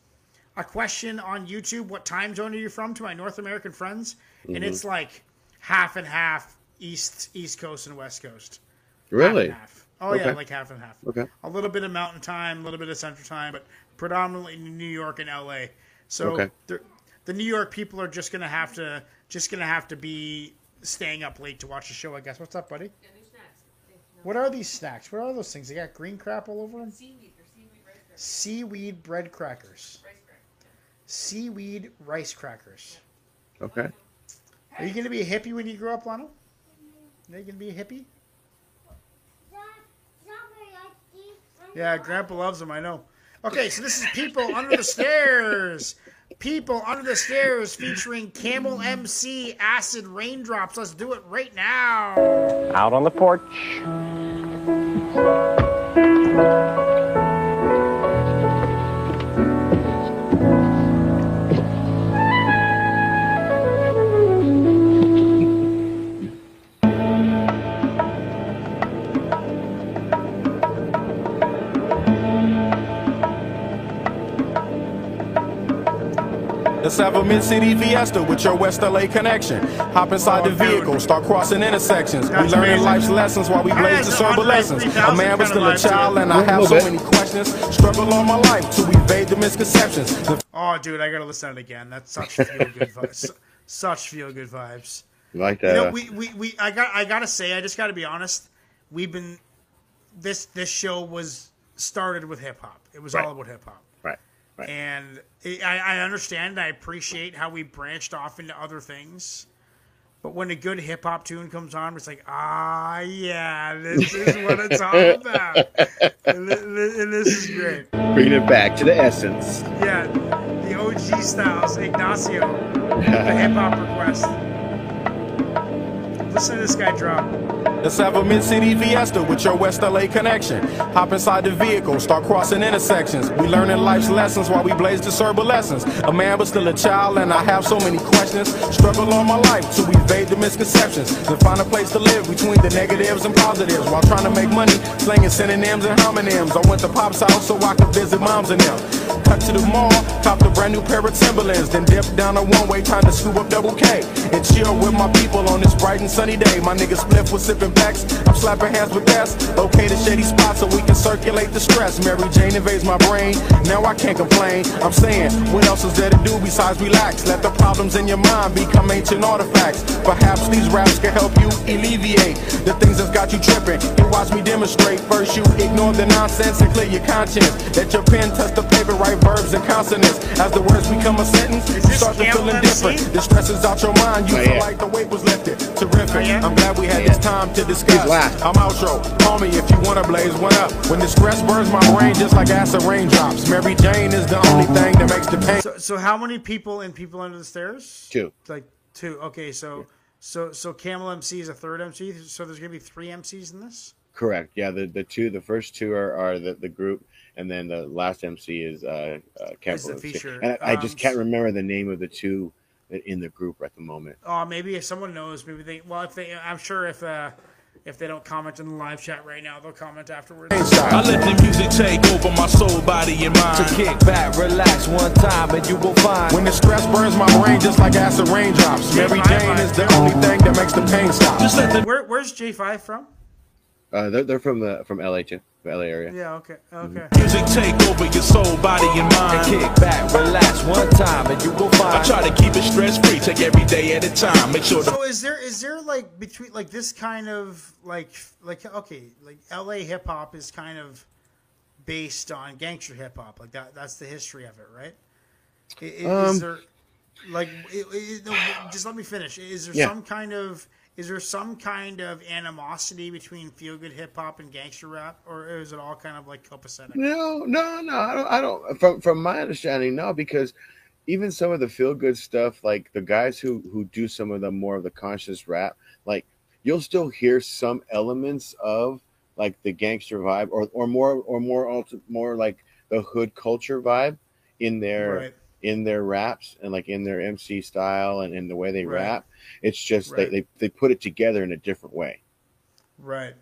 a question on YouTube: "What time zone are you from?" to my North American friends, mm-hmm. and it's like half and half, east East Coast and West Coast. Really? Half and half. Oh okay. yeah, like half and half. Okay. A little bit of Mountain Time, a little bit of Central Time, but predominantly New York and L A. So okay. the the New York people are just gonna have to. Just going to have to be staying up late to watch the show, I guess. What's up, buddy? Yeah, snacks. What are these snacks? What are those things? They got green crap all over them? Seaweed. Or seaweed, rice crackers. Seaweed bread crackers. Rice crackers. Seaweed rice crackers. Yeah. Okay. Are you going to be a hippie when you grow up, Lano? Are you going to be a hippie? Yeah, Grandpa loves them, I know. Okay, so this is People Under the Stairs. People Under the Stairs featuring Camel M C, Acid Raindrops. Let's do it right now. Out on the porch. inside of Mid-City Fiesta with your West L A connection. Hop inside the vehicle, start crossing intersections. We learning life's lessons while we blaze the sober lessons. A man was still a child and I have so many questions. Struggle all my life to evade the misconceptions. Oh, dude, I gotta listen to it again. That's such feel-good vibes. Such feel-good vibes. You like that? You know, we, we, we, I, got, I gotta say, I just gotta be honest. We've been... This, this show was started with hip-hop. It was right. all about hip-hop. Right, right. And it, I, I understand, I appreciate how we branched off into other things. But when a good hip-hop tune comes on, it's like, ah, yeah, this is what it's all about. And this, and this is great. Bringing it back to the essence. Yeah, the O G styles, Ignacio, the hip-hop request. Listen to this guy drop. Let's have a Mid-City Fiesta with your West L A connection. Hop inside the vehicle, start crossing intersections. We learning life's lessons while we blaze the sober lessons. A man was still a child and I have so many questions. Struggle all my life to evade the misconceptions. Then find a place to live between the negatives and positives. While trying to make money, slinging synonyms and homonyms. I went to Pop's house so I could visit moms and them. Cut to the mall, copped a brand new pair of Timberlands. Then dipped down a one-way, time to screw up Double K. And chill with my people on this bright and sunny day. My niggas spliff was sipping backs, I'm slapping hands with gas. Located shady spots so we can circulate the stress. Mary Jane invades my brain, now I can't complain. I'm saying, what else is there to do besides relax? Let the problems in your mind become ancient artifacts. Perhaps these raps can help you alleviate the things that's got you tripping. You watch me demonstrate. First you ignore the nonsense and clear your conscience. Let your pen touch the paper, write verbs and consonants. As the words become a sentence, you start to feeling different. The stress is out your mind, you oh, feel yeah. like the weight was lifted. Terrific, oh, yeah. I'm glad we had yeah. this time to discuss. I'm outro, call me if you wanna blaze one up. When the stress burns my brain just like acid raindrops. Mary Jane is the only thing that makes the pain. So, so how many people in People Under the Stairs? Two. Like two, okay, so... Yeah. So, so Camel M C is a third M C. So there's gonna be three M Cs in this. Correct. Yeah. The the two, the first two are, are the the group, and then the last M C is uh, uh Camel is the M C. Feature. And I, um, I just can't remember the name of the two in the group at the moment. Oh, maybe if someone knows, maybe they. Well, if they, I'm sure if. Uh, If they don't comment in the live chat right now, they'll comment afterwards. I let the music take over my soul, body, and mind. To kick back, relax one time, and you will find. When the stress burns my brain just like acid raindrops. Mary Jane is the only thing that makes the pain stop. Just let the Where, where's J five from? Uh, they're, they're from the from L A too. The L A area. Yeah, okay, okay. Music take over your soul, body, and mind. Kick back, relax one time, and you will find. I try to keep it stress-free, take every day at a time. Make sure. So is there is there like between like this kind of like like okay like L A hip hop is kind of based on gangster hip hop, like that that's the history of it, right? Is, um, is there like it, it, no, just let me finish. Is there yeah. some kind of Is there some kind of animosity between feel-good hip-hop and gangster rap, or is it all kind of like copacetic? No, no, no. I don't. I don't from, from my understanding, no, because even some of the feel-good stuff, like the guys who, who do some of the more of the conscious rap, like you'll still hear some elements of like the gangster vibe or, or more or more more like the hood culture vibe in their right. in their raps and like in their M C style and in the way they right. rap. It's just right. they, they they put it together in a different way. Right.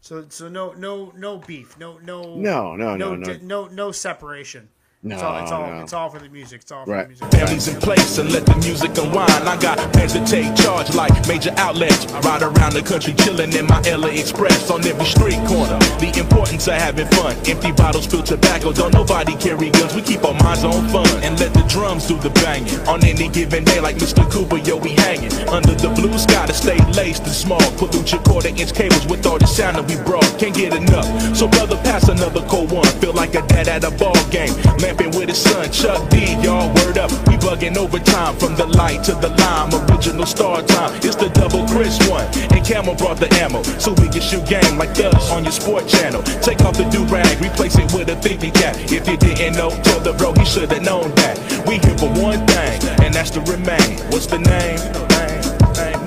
So so no no no beef. No no no no no no no, no separation. No, it's all it's all, no. it's all for the music. It's all for right. the music. Families in place and let the music unwind. I got plans to take charge like major outlets. I ride around the country chilling in my L A Express on every street corner. The importance of having fun. Empty bottles, spilled tobacco. Don't nobody carry guns. We keep our minds on fun and let the drums do the banging. On any given day, like Mister Cooper, yo, we hanging under the blue sky to stay laced and small. Pollute your quarter-inch cables with all the sound that we brought. Can't get enough. So brother, pass another cold one. Feel like a dad at a ball game. Man, with his son, Chuck D, y'all word up. We bugging overtime from the light to the lime. Original star time. It's the double Chris one. And Camel brought the ammo, so we can shoot game like thugs on your sport channel. Take off the do-rag, replace it with a thinking cap. If you didn't know, tell the bro, he should have known that. We here for one thing, and that's to remain. What's the name?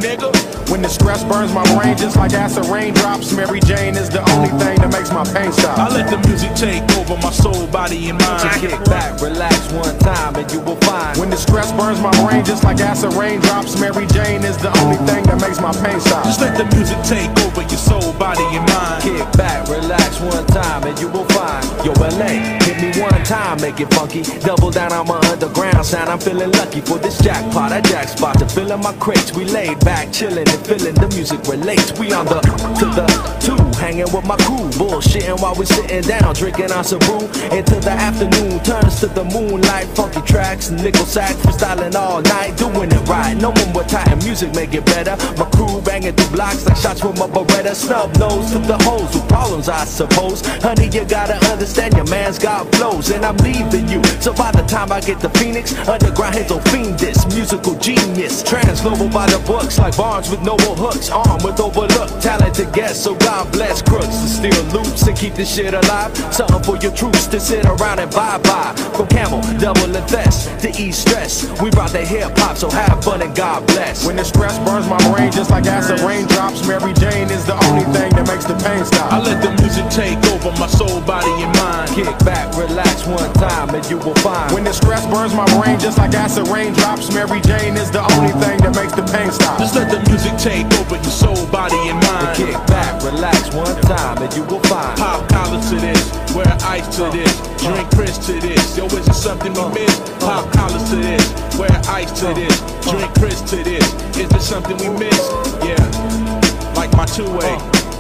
nigga. When the stress burns my brain just like acid raindrops, Mary Jane is the only thing that makes my pain stop. I let the music take over my soul, body, and mind. Just kick back, relax one time, and you will find. When the stress burns my brain just like acid raindrops, Mary Jane is the only thing that makes my pain stop. Just let the music take over your soul, body, and mind. Kick back, relax one time, and you will find. Yo, L A, hit me one time, make it funky. Double down on my underground sound, I'm feeling lucky for this jackpot. I jack spot to fill in my crates. We laid back, chilling and feeling the music relates. We on the to the two, hanging with my crew, bullshitting while we sitting down, drinking our brew until the afternoon turns to the moonlight. Funky tracks, nickel sacks, freestyling all night, doing it right. No one with tight and music make it better. My crew banging through blocks like shots from a Beretta. Snub nose to the hoes with problems, I suppose. Honey, you gotta understand your man's got flows, and I'm leaving you. So by the time I get to Phoenix, underground heads don't fiend this musical genius. Translocal by the books like Barnes with no hooks, armed with overlooked talent to guess. So God bless crooks to steal loops and keep this shit alive. Something for your troops to sit around and bye-bye. From Camel, Double and Thees to ease stress, we brought the hip-hop, so have fun and God bless. When the stress burns my brain just like acid raindrops, Mary Jane is the only thing that makes the pain stop. I let the music take over my soul, body, and mind. Kick back, relax one time, and you will find. When the stress burns my brain just like acid raindrops, Mary Jane is the only thing that makes the pain stop. Just let the music take over your soul, body, and mind. Kick back, relax one time, and you will find. Pop collar to this, wear ice to this, drink Prince to this. Yo, is it something we miss? Pop collars to this, wear ice to this, drink Prince to this. Is there something we miss? Yeah, like my two-way,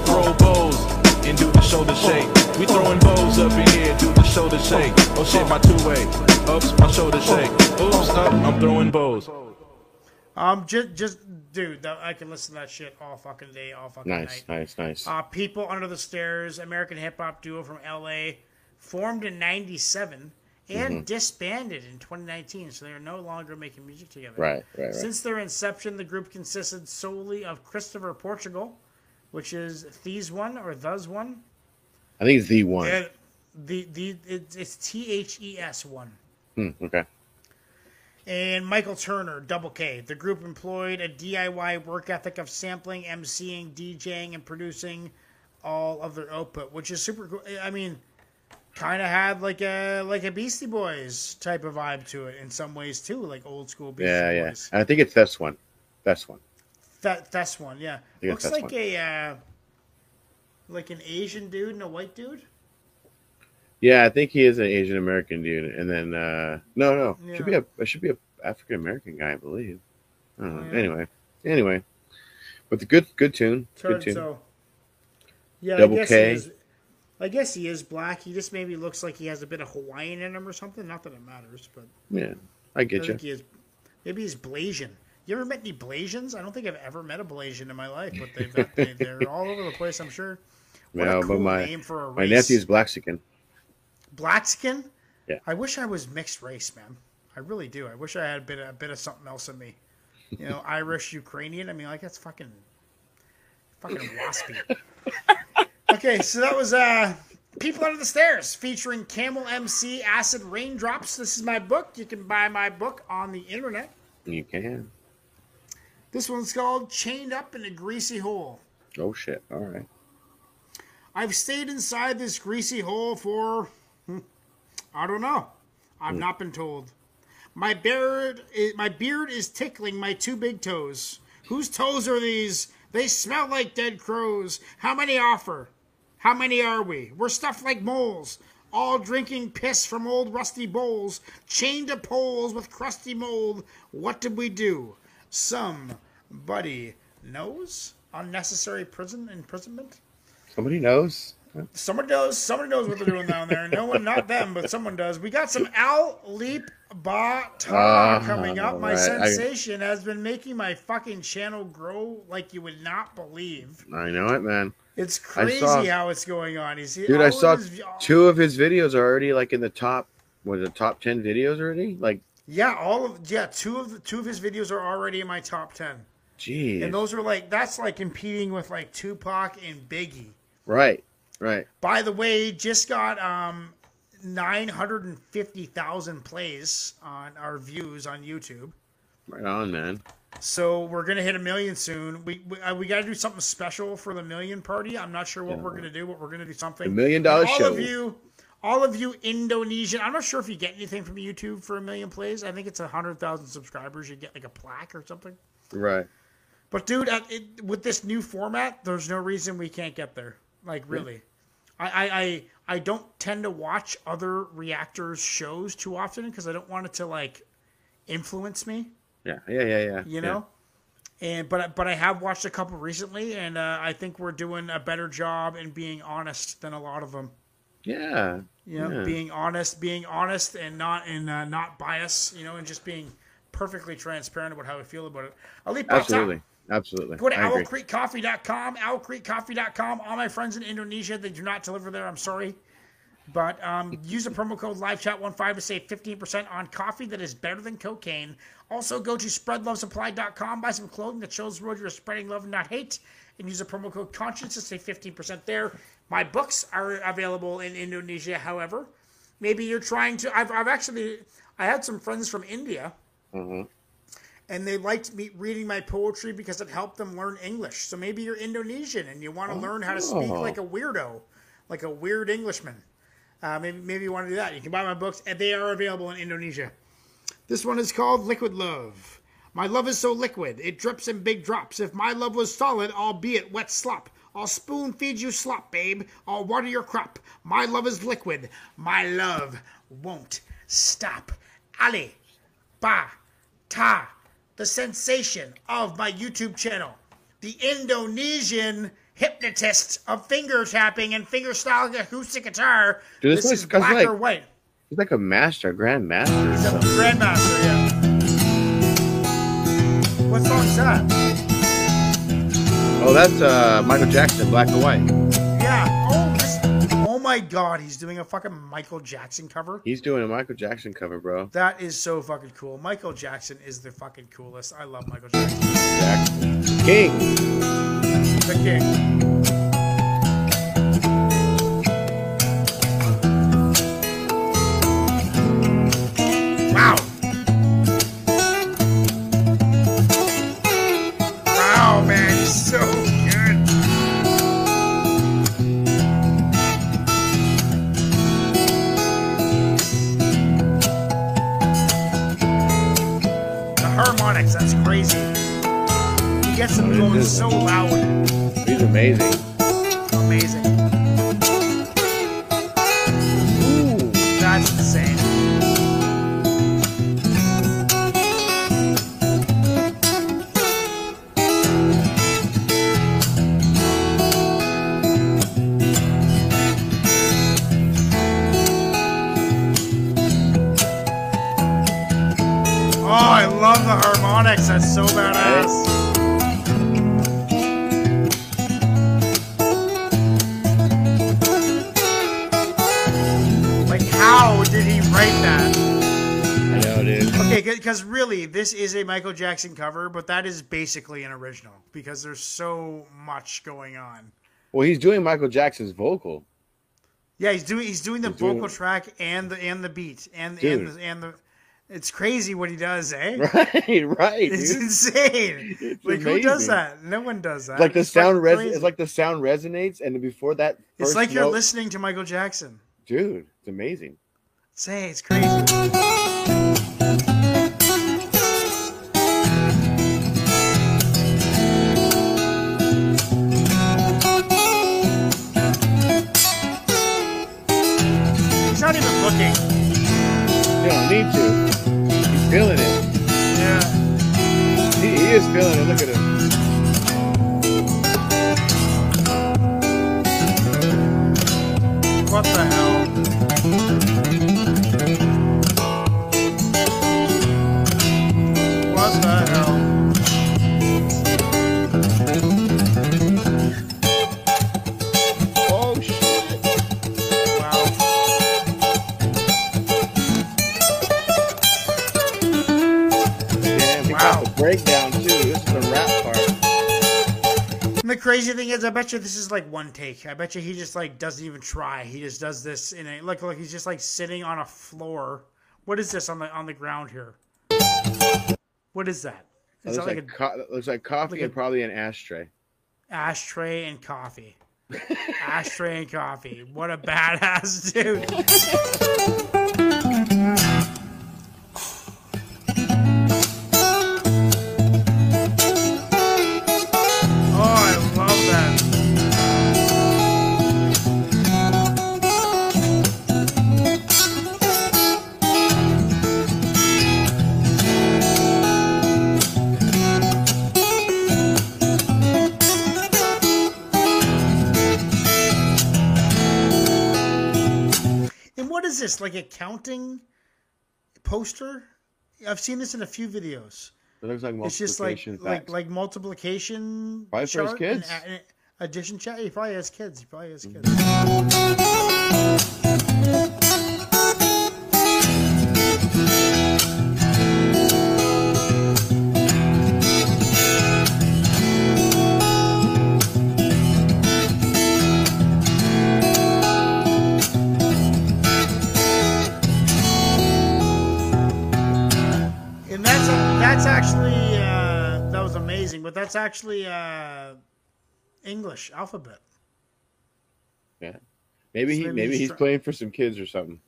throw bows and do the shoulder shake. We throwing bows up in here, do the shoulder shake. Oh shit, my two-way, oops, my shoulder shake. Oops, up, I'm throwing bows. Um, just, just, dude, I can listen to that shit all fucking day, all fucking night. Nice, nice, nice. Uh, People Under the Stairs, American hip-hop duo from L A, formed in ninety-seven and mm-hmm. disbanded in twenty nineteen, so they are no longer making music together. Right, right, right. Since their inception, the group consisted solely of Christopher Portugal, which is Thees One or Thuz One. I think it's The One. And the, the, it, it's T H E S One. Hmm, okay. And Michael Turner, Double K. The group employed a D I Y work ethic of sampling, MCing, DJing, and producing all of their output, which is super cool. I mean, kind of had like a like a Beastie Boys type of vibe to it in some ways too, like old school Beastie yeah, Boys. Yeah, yeah. I think it's this one. This one. That that's one. Yeah. Looks like one. a uh, like an Asian dude and a white dude. Yeah, I think he is an Asian American dude, and then uh, no, no, yeah. should be a should be a African American guy, I believe. I don't know. Yeah. Anyway, anyway, but the good good tune, Turn, good tune. So, yeah, Double I guess K. He is, I guess he is black. He just maybe looks like he has a bit of Hawaiian in him or something. Not that it matters, but yeah, I get I you. He is, maybe he's Blasian. You ever met any Blasians? I don't think I've ever met a Blasian in my life, but they've, they, they're all over the place, I'm sure. What no, a cool but my name for a race. My nephew's Blaxican. Blackskin? Yeah. I wish I was mixed race, man. I really do. I wish I had a bit of, a bit of something else in me. You know, Irish, Ukrainian. I mean, like, that's fucking fucking waspy. Okay, so that was uh, People Under the Stairs featuring Camel M C, Acid Raindrops. This is my book. You can buy my book on the internet. You can. This one's called Chained Up in a Greasy Hole. Oh, shit. All right. I've stayed inside this greasy hole for... I don't know. I've not been told. My beard, is, my beard is tickling my two big toes. Whose toes are these? They smell like dead crows. How many offer? How many are we? We're stuffed like moles, all drinking piss from old rusty bowls, chained to poles with crusty mold. What did we do? Somebody knows? Unnecessary prison imprisonment? Somebody knows? Someone knows. Someone knows what they're doing down there. No one, not them, but someone does. We got some Ali Bata uh, coming up. My right. sensation I, has been making my fucking channel grow like you would not believe. I know it, man. It's crazy saw, how it's going on. He's, dude, I saw his, two of his videos are already like in the top. Was the top ten videos already? Like yeah, all of yeah, two of the two of his videos are already in my top ten. Jeez. And those are like that's like competing with like Tupac and Biggie. Right. Right. By the way, just got um, nine hundred fifty thousand plays on our views on YouTube. Right on, man. So we're gonna hit a million soon. We we, we got to do something special for the million party. I'm not sure what yeah. we're gonna do, but we're gonna do something. A million dollar all show. All of you, all of you Indonesian. I'm not sure if you get anything from YouTube for a million plays. I think it's a hundred thousand subscribers. You get like a plaque or something. Right. But dude, at, it, with this new format, there's no reason we can't get there. Like really, yeah. I, I I I don't tend to watch other reactors shows too often because I don't want it to like influence me. Yeah, yeah, yeah, yeah. You know, yeah. and but but I have watched a couple recently, and uh, I think we're doing a better job in being honest than a lot of them. Yeah, you know, yeah. being honest, being honest, and not and uh, not bias. You know, and just being perfectly transparent about how we feel about it. Ali Bata, absolutely, absolutely. Go to Owl Creek Coffee dot com, Owl Creek Coffee dot com. All my friends in Indonesia, they do not deliver there. I'm sorry. But um, use the promo code live chat fifteen to save fifteen percent on coffee that is better than cocaine. Also, go to spread love supply dot com, buy some clothing that shows the world you're spreading love and not hate, and use the promo code conscience to save fifteen percent there. My books are available in Indonesia, however. Maybe you're trying to... I've, I've actually... I had some friends from India, mm-hmm. and they liked me reading my poetry because it helped them learn English. So maybe you're Indonesian and you want to oh, learn how to speak oh. like a weirdo, like a weird Englishman. Uh, maybe maybe you want to do that. You can buy my books, and they are available in Indonesia. This one is called Liquid Love. My love is so liquid, it drips in big drops. If my love was solid, albeit wet slop, I'll spoon feed you slop, babe. I'll water your crop. My love is liquid. My love won't stop. Ali Bata, the sensation of my YouTube channel, the Indonesian hypnotist of finger tapping and finger style acoustic guitar. Dude, this, this is black like, or white. He's like a master, grand master. He's a grandmaster, yeah. What song is that? Oh, that's uh, Michael Jackson, Black or White. Yeah. Oh, this, oh my God, he's doing a fucking Michael Jackson cover. He's doing a Michael Jackson cover, bro. That is so fucking cool. Michael Jackson is the fucking coolest. I love Michael Jackson. Jackson. King. The king. Wow. Wow, man, he's so good. The harmonics, that's crazy. He gets them going so loud. Amazing. Amazing. Ooh, that's insane. Oh, I love the harmonics. That's so badass. Because really, this is a Michael Jackson cover, but that is basically an original because there's so much going on. Well, he's doing Michael Jackson's vocal. Yeah, he's doing he's doing the he's vocal doing... track and the and the beat and and the, and the it's crazy what he does, eh? Right, right. It's dude. insane. It's like amazing. Who does that? No one does that. It's like the it's sound res crazy. It's like the sound resonates, and before that, first it's like note... you're listening to Michael Jackson. Dude, it's amazing. Say it's crazy. Looking. You don't need to. He's feeling it. Yeah. He, he is feeling it. Look at him. What the hell? What the hell? Breakdown too. This is the rap part. And the crazy thing is, I bet you this is like one take. I bet you he just like doesn't even try. He just does this in a look. Look, he's just like sitting on a floor. What is this on the on the ground here? What is that? That looks like, like a, co that looks like coffee like and a, probably an ashtray. Ashtray and coffee. Ashtray and coffee. What a badass dude. Oh, I love this like a counting poster. I've seen this in a few videos. It looks like multiplication. It's just like facts. like like multiplication. Probably for his kids. And, and addition chat. He probably has kids. He probably has kids. Actually, uh, that was amazing, but that's actually uh, English alphabet. Yeah, maybe he, maybe he's playing for some kids or something.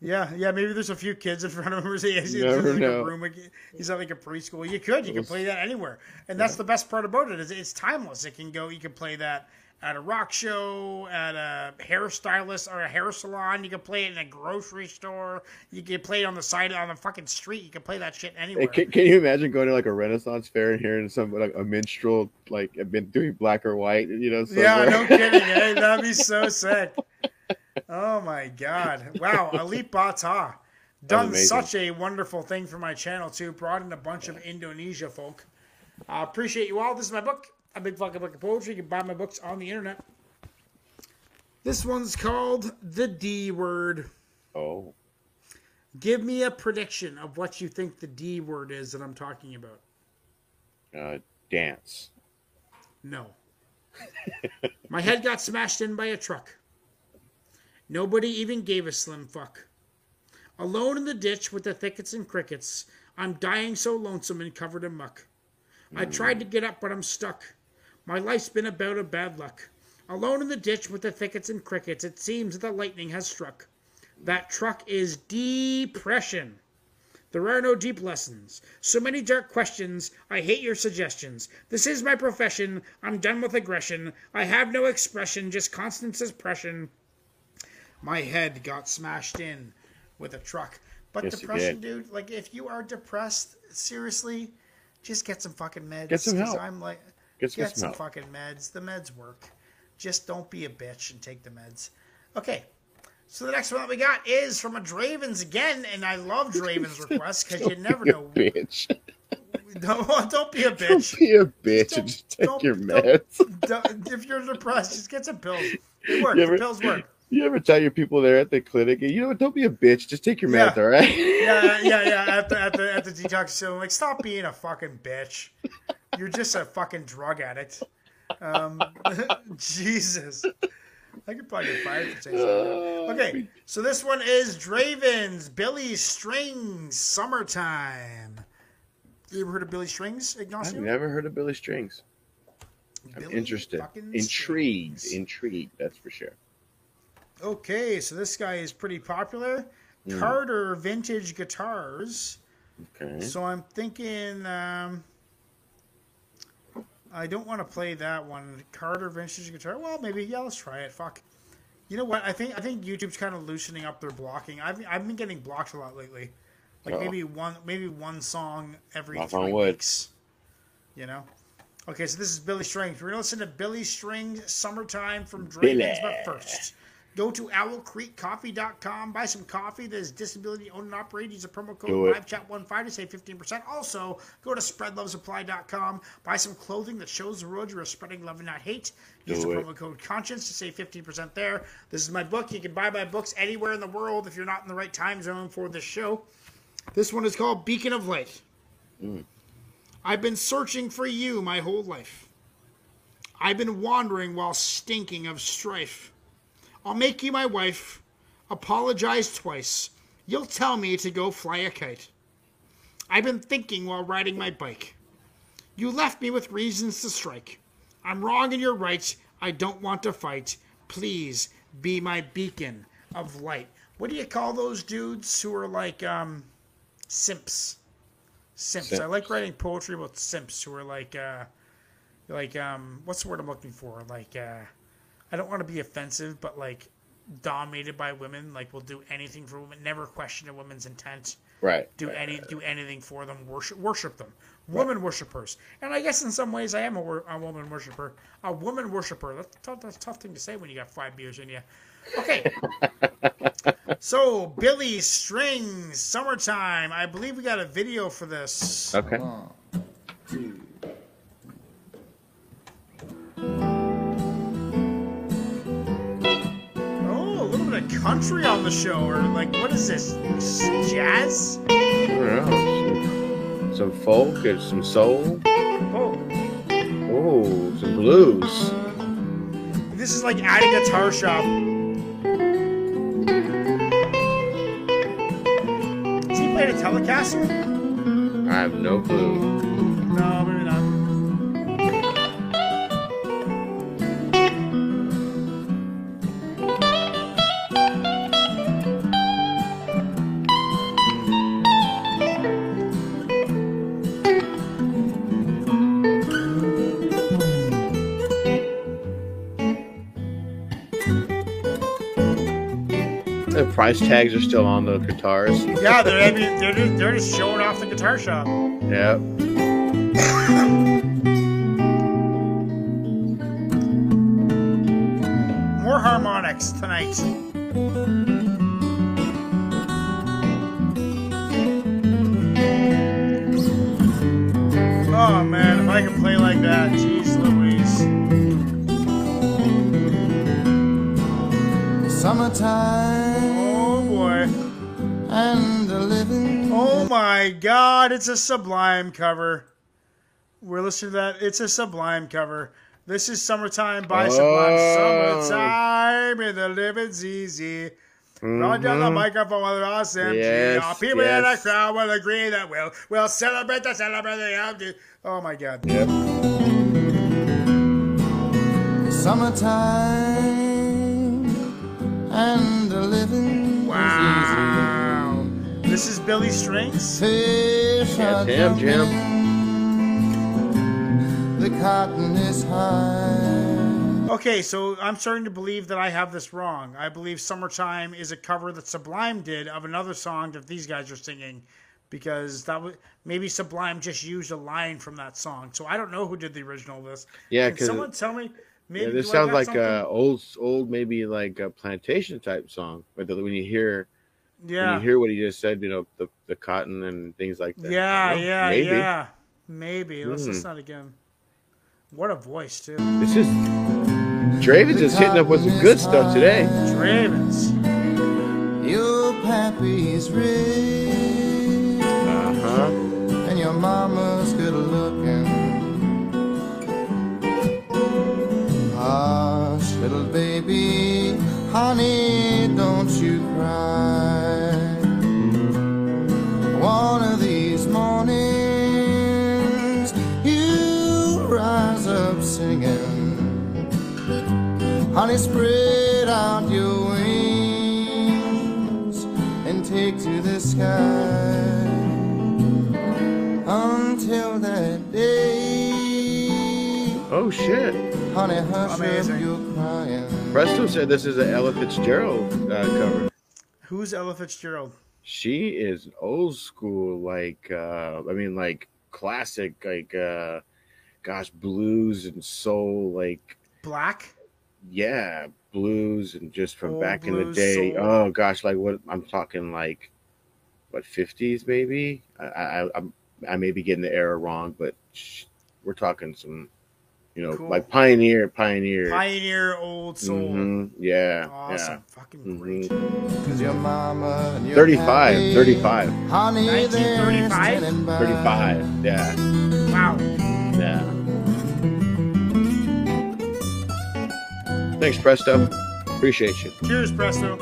Yeah, yeah, maybe there's a few kids in front of him. He's in like a room. He's at like a preschool. You could, you could play that anywhere, and that's the best part about it is it's timeless. It can go. You can play that at a rock show, at a hairstylist or a hair salon. You can play it in a grocery store. You can play it on the side, on the fucking street. You can play that shit anywhere. Can, can you imagine going to like a Renaissance fair and hearing some like a minstrel like been doing black or white? You know? Somewhere. Yeah, no kidding. Hey, that'd be so sick. Oh my god! Wow, Ali Bata done such a wonderful thing for my channel too. Brought in a bunch of Indonesia folk. I uh, appreciate you all. This is my book. A big fucking book of poetry. You can buy my books on the internet. This one's called The D Word. Oh. Give me a prediction of what you think the D word is that I'm talking about. Uh, dance. No. My head got smashed in by a truck. Nobody even gave a slim fuck. Alone in the ditch with the thickets and crickets. I'm dying so lonesome and covered in muck. Mm. I tried to get up, but I'm stuck. My life's been about a bad luck. Alone in the ditch with the thickets and crickets, it seems that the lightning has struck. That truck is depression. There are no deep lessons. So many dark questions. I hate your suggestions. This is my profession. I'm done with aggression. I have no expression, just constant suppression. My head got smashed in with a truck. But yes, depression, dude, like if you are depressed, seriously, just get some fucking meds. Get some help. I'm like... Get, get, get some out. fucking meds. The meds work. Just don't be a bitch and take the meds. Okay. So the next one that we got is from a Dravens again, and I love Dravens requests because you never know. Bitch. Don't, don't be a bitch. Don't be a bitch just and just take your meds. Don't, don't, if you're depressed, just get some pills. They work. Ever, the pills work. You ever tell your people there at the clinic, you know what, don't be a bitch. Just take your yeah. meds, all right? Yeah, yeah, yeah. At the, at the, at the detox facility, like, stop being a fucking bitch. You're just a fucking drug addict. Um, Jesus. I could probably get fired for saying something. Okay, so this one is Dravens, Billy Strings, Summertime. You ever heard of Billy Strings, Ignacio? I've never heard of Billy Strings. Billy I'm interested. Intrigued. Strings. Intrigued, that's for sure. Okay, so this guy is pretty popular. Mm. Carter Vintage Guitars. Okay. So I'm thinking... Um, I don't want to play that one. Carter Vintage Guitar. Well, maybe yeah. Let's try it. Fuck. You know what? I think I think YouTube's kind of loosening up their blocking. I've I've been getting blocked a lot lately. Like oh. maybe one maybe one song every Knock three weeks. You know. Okay, so this is Billy Strings. We're gonna listen to Billy Strings "Summertime" from Dravens. But first, go to Owl Creek Coffee dot com. Buy some coffee that is disability-owned and operated. Use a promo code five chat fifteen to save fifteen percent. Also, go to Spread Love Supply dot com. Buy some clothing that shows the world you are spreading love and not hate. Use the promo code CONSCIENCE to save fifteen percent there. This is my book. You can buy my books anywhere in the world if you're not in the right time zone for this show. This one is called Beacon of Light. Mm. I've been searching for you my whole life. I've been wandering while stinking of strife. I'll make you my wife, apologize twice. You'll tell me to go fly a kite. I've been thinking while riding my bike. You left me with reasons to strike. I'm wrong and you're right. I don't want to fight. Please be my beacon of light. What do you call those dudes who are like um, simps? Simps. Simps. I like writing poetry about simps who are like, uh, like um, what's the word I'm looking for? Like, uh, I don't want to be offensive, but like dominated by women. Like, will do anything for women. Never question a woman's intent. Right. Do right, any right. do anything for them. Worship worship them. Woman right. worshippers. And I guess in some ways I am a, wor- a woman worshipper. A woman worshiper. That's a, tough, that's a tough thing to say when you got five beers in you. Okay. So, Billy Strings, Summertime. I believe we got a video for this. Okay. One, two. Country on the show, or like, what is this? Jazz? I don't know. Some folk or some soul. Oh. Oh, some blues. This is like at a guitar shop. Is he playing a Telecaster? I have no clue. No, maybe not. Price tags are still on the guitars. Yeah, they're, they're, just, they're just showing off the guitar shop. Yeah. More harmonics tonight. Oh, man, if I could play like that, jeez Louise. Summertime. And the living. Oh my God! It's a Sublime cover. We're listening to that. It's a Sublime cover. This is "Summertime" by oh. Sublime. Summertime and the living's easy. Mm-hmm. Run down the microphone with Ross M G. Yes, Our people yes. in the crowd will agree that we'll we'll celebrate the celebrate the. Oh my God! Yep. Summertime and the living. Wow. Easy. This is Billy Strings. Fish are Jim, Jim. The cotton is high. Okay, so I'm starting to believe that I have this wrong. I believe Summertime is a cover that Sublime did of another song that these guys are singing, because that was, maybe Sublime just used a line from that song. So I don't know who did the original of this. Yeah, can someone tell me? Maybe yeah, this sounds like something? a old, old maybe like a plantation type song. But when you hear. Yeah, when you hear what he just said, you know, the, the cotton and things like that. Yeah, well, yeah, maybe. yeah. Maybe. Let's mm. listen to that again. What a voice, too. This is... Dravens is hitting up with some good high. stuff today. Dravens. Your pappy's rich. Uh-huh. And your mama's good looking. Hush, little baby. Honey, don't you cry. One of these mornings you rise up singing. Honey, spread out your wings and take to the sky. Until that day. Oh shit. Honey, hush up your crying. Presto said this is an Ella Fitzgerald uh, cover. Who's Ella Fitzgerald? She is old school, like, uh, I mean, like, classic, like, uh, gosh, blues and soul, like. Black? Yeah, blues and just from old back blues, in the day. Soul. Oh, gosh, like, what, I'm talking, like, what, fifties maybe? I, I, I'm, I may be getting the era wrong, but sh- we're talking some. You know, cool. like pioneer, pioneer, pioneer, old soul. Mm-hmm. Yeah, awesome, yeah. fucking great. Mm-hmm. Your mama and your thirty-five, thirty-five, nineteen thirty-five, thirty-five. Yeah. Wow. Yeah. Thanks, Presto. Appreciate you. Cheers, Presto.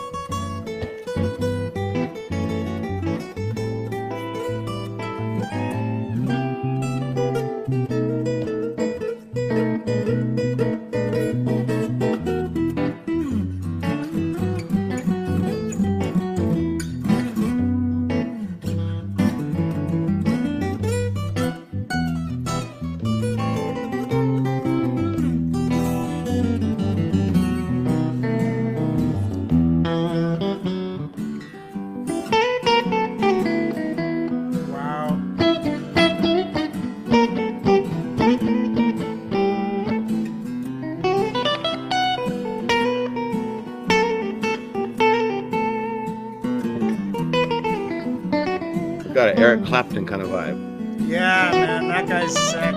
got an Eric Clapton kind of vibe. Yeah, man, that guy's sick.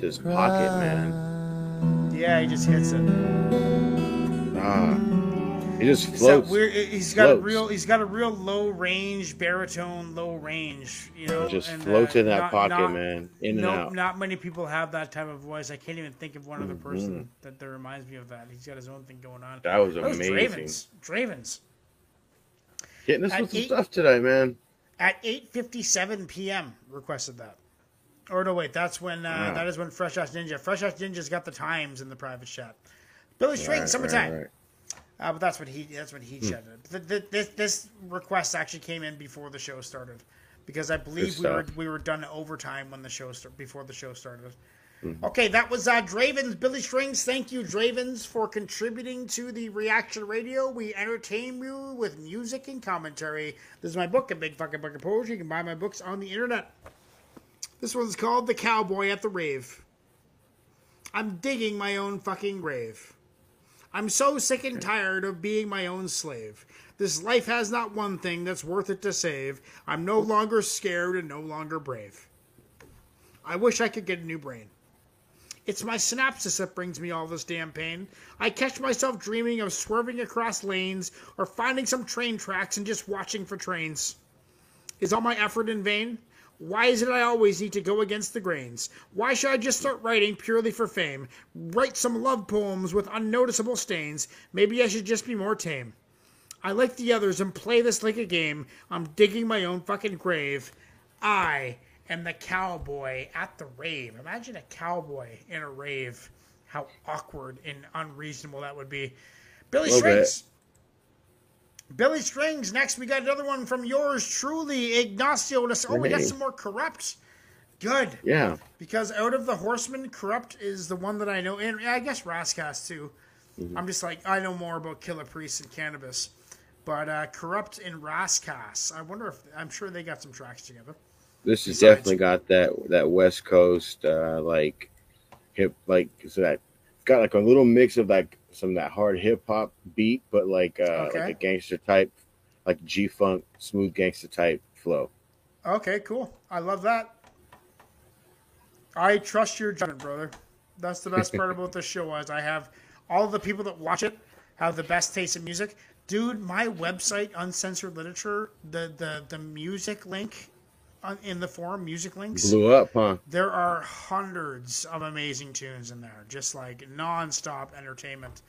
His pocket, man. Yeah, he just hits it. Ah, he just floats. He's got, weird, he's got floats. a real, he's got a real low range baritone, low range. You know, just and, floats uh, in that not, pocket, not, man. In no, and out. Not many people have that type of voice. I can't even think of one other person mm-hmm. that, that reminds me of that. He's got his own thing going on. That was amazing. That was Dravens. Dravens. Hitting us at with some eight, stuff tonight, man. At eight fifty-seven p m requested that. Or no, wait, that's when, uh, yeah. that is when Fresh Ass Ninja. Fresh Ass Ninja's got the times in the private chat. Billy Strings, right, summertime. Right, right. Uh, but that's what he, that's what he chatted. Hmm. Th th this, this request actually came in before the show started. Because I believe we were, we were done overtime when the show started, before the show started. Mm-hmm. Okay, that was uh, Dravens, Billy Strings. Thank you, Dravens, for contributing to the Reaction Radio. We entertain you with music and commentary. This is my book, A Big Fucking Book of Poetry. You can buy my books on the internet. This one's called The Cowboy at the Rave. I'm digging my own fucking grave. I'm so sick and tired of being my own slave. This life has not one thing that's worth it to save. I'm no longer scared and no longer brave. I wish I could get a new brain. It's my synapses that brings me all this damn pain. I catch myself dreaming of swerving across lanes or finding some train tracks and just watching for trains. Is all my effort in vain? Why is it I always need to go against the grains? Why should I just start writing purely for fame? Write some love poems with unnoticeable stains. Maybe I should just be more tame. I like the others and play this like a game. I'm digging my own fucking grave. I am the cowboy at the rave. Imagine a cowboy in a rave. How awkward and unreasonable that would be. Billy Strings. Billy Strings. Next, we got another one from yours truly, Ignacio. Oh, we got some more Corrupt. Good. Yeah. Because out of the Horsemen, Corrupt is the one that I know. And I guess Rascas, too. Mm-hmm. I'm just like, I know more about Killer Priest and Cannabis. But uh, Corrupt and Rascas. I wonder if, I'm sure they got some tracks together. This has definitely got that that West Coast, uh, like, hip, like, so that, got like a little mix of like, some of that hard hip hop beat, but like uh, okay. like a gangster type, like G Funk, smooth gangster type flow. Okay, cool. I love that. I trust your judgment, brother. That's the best part about this show. Is I have all the people that watch it have the best taste in music, dude. My website, Uncensored Literature, the the the music link on, in the forum, music links blew up, huh? There are hundreds of amazing tunes in there, just like non-stop entertainment.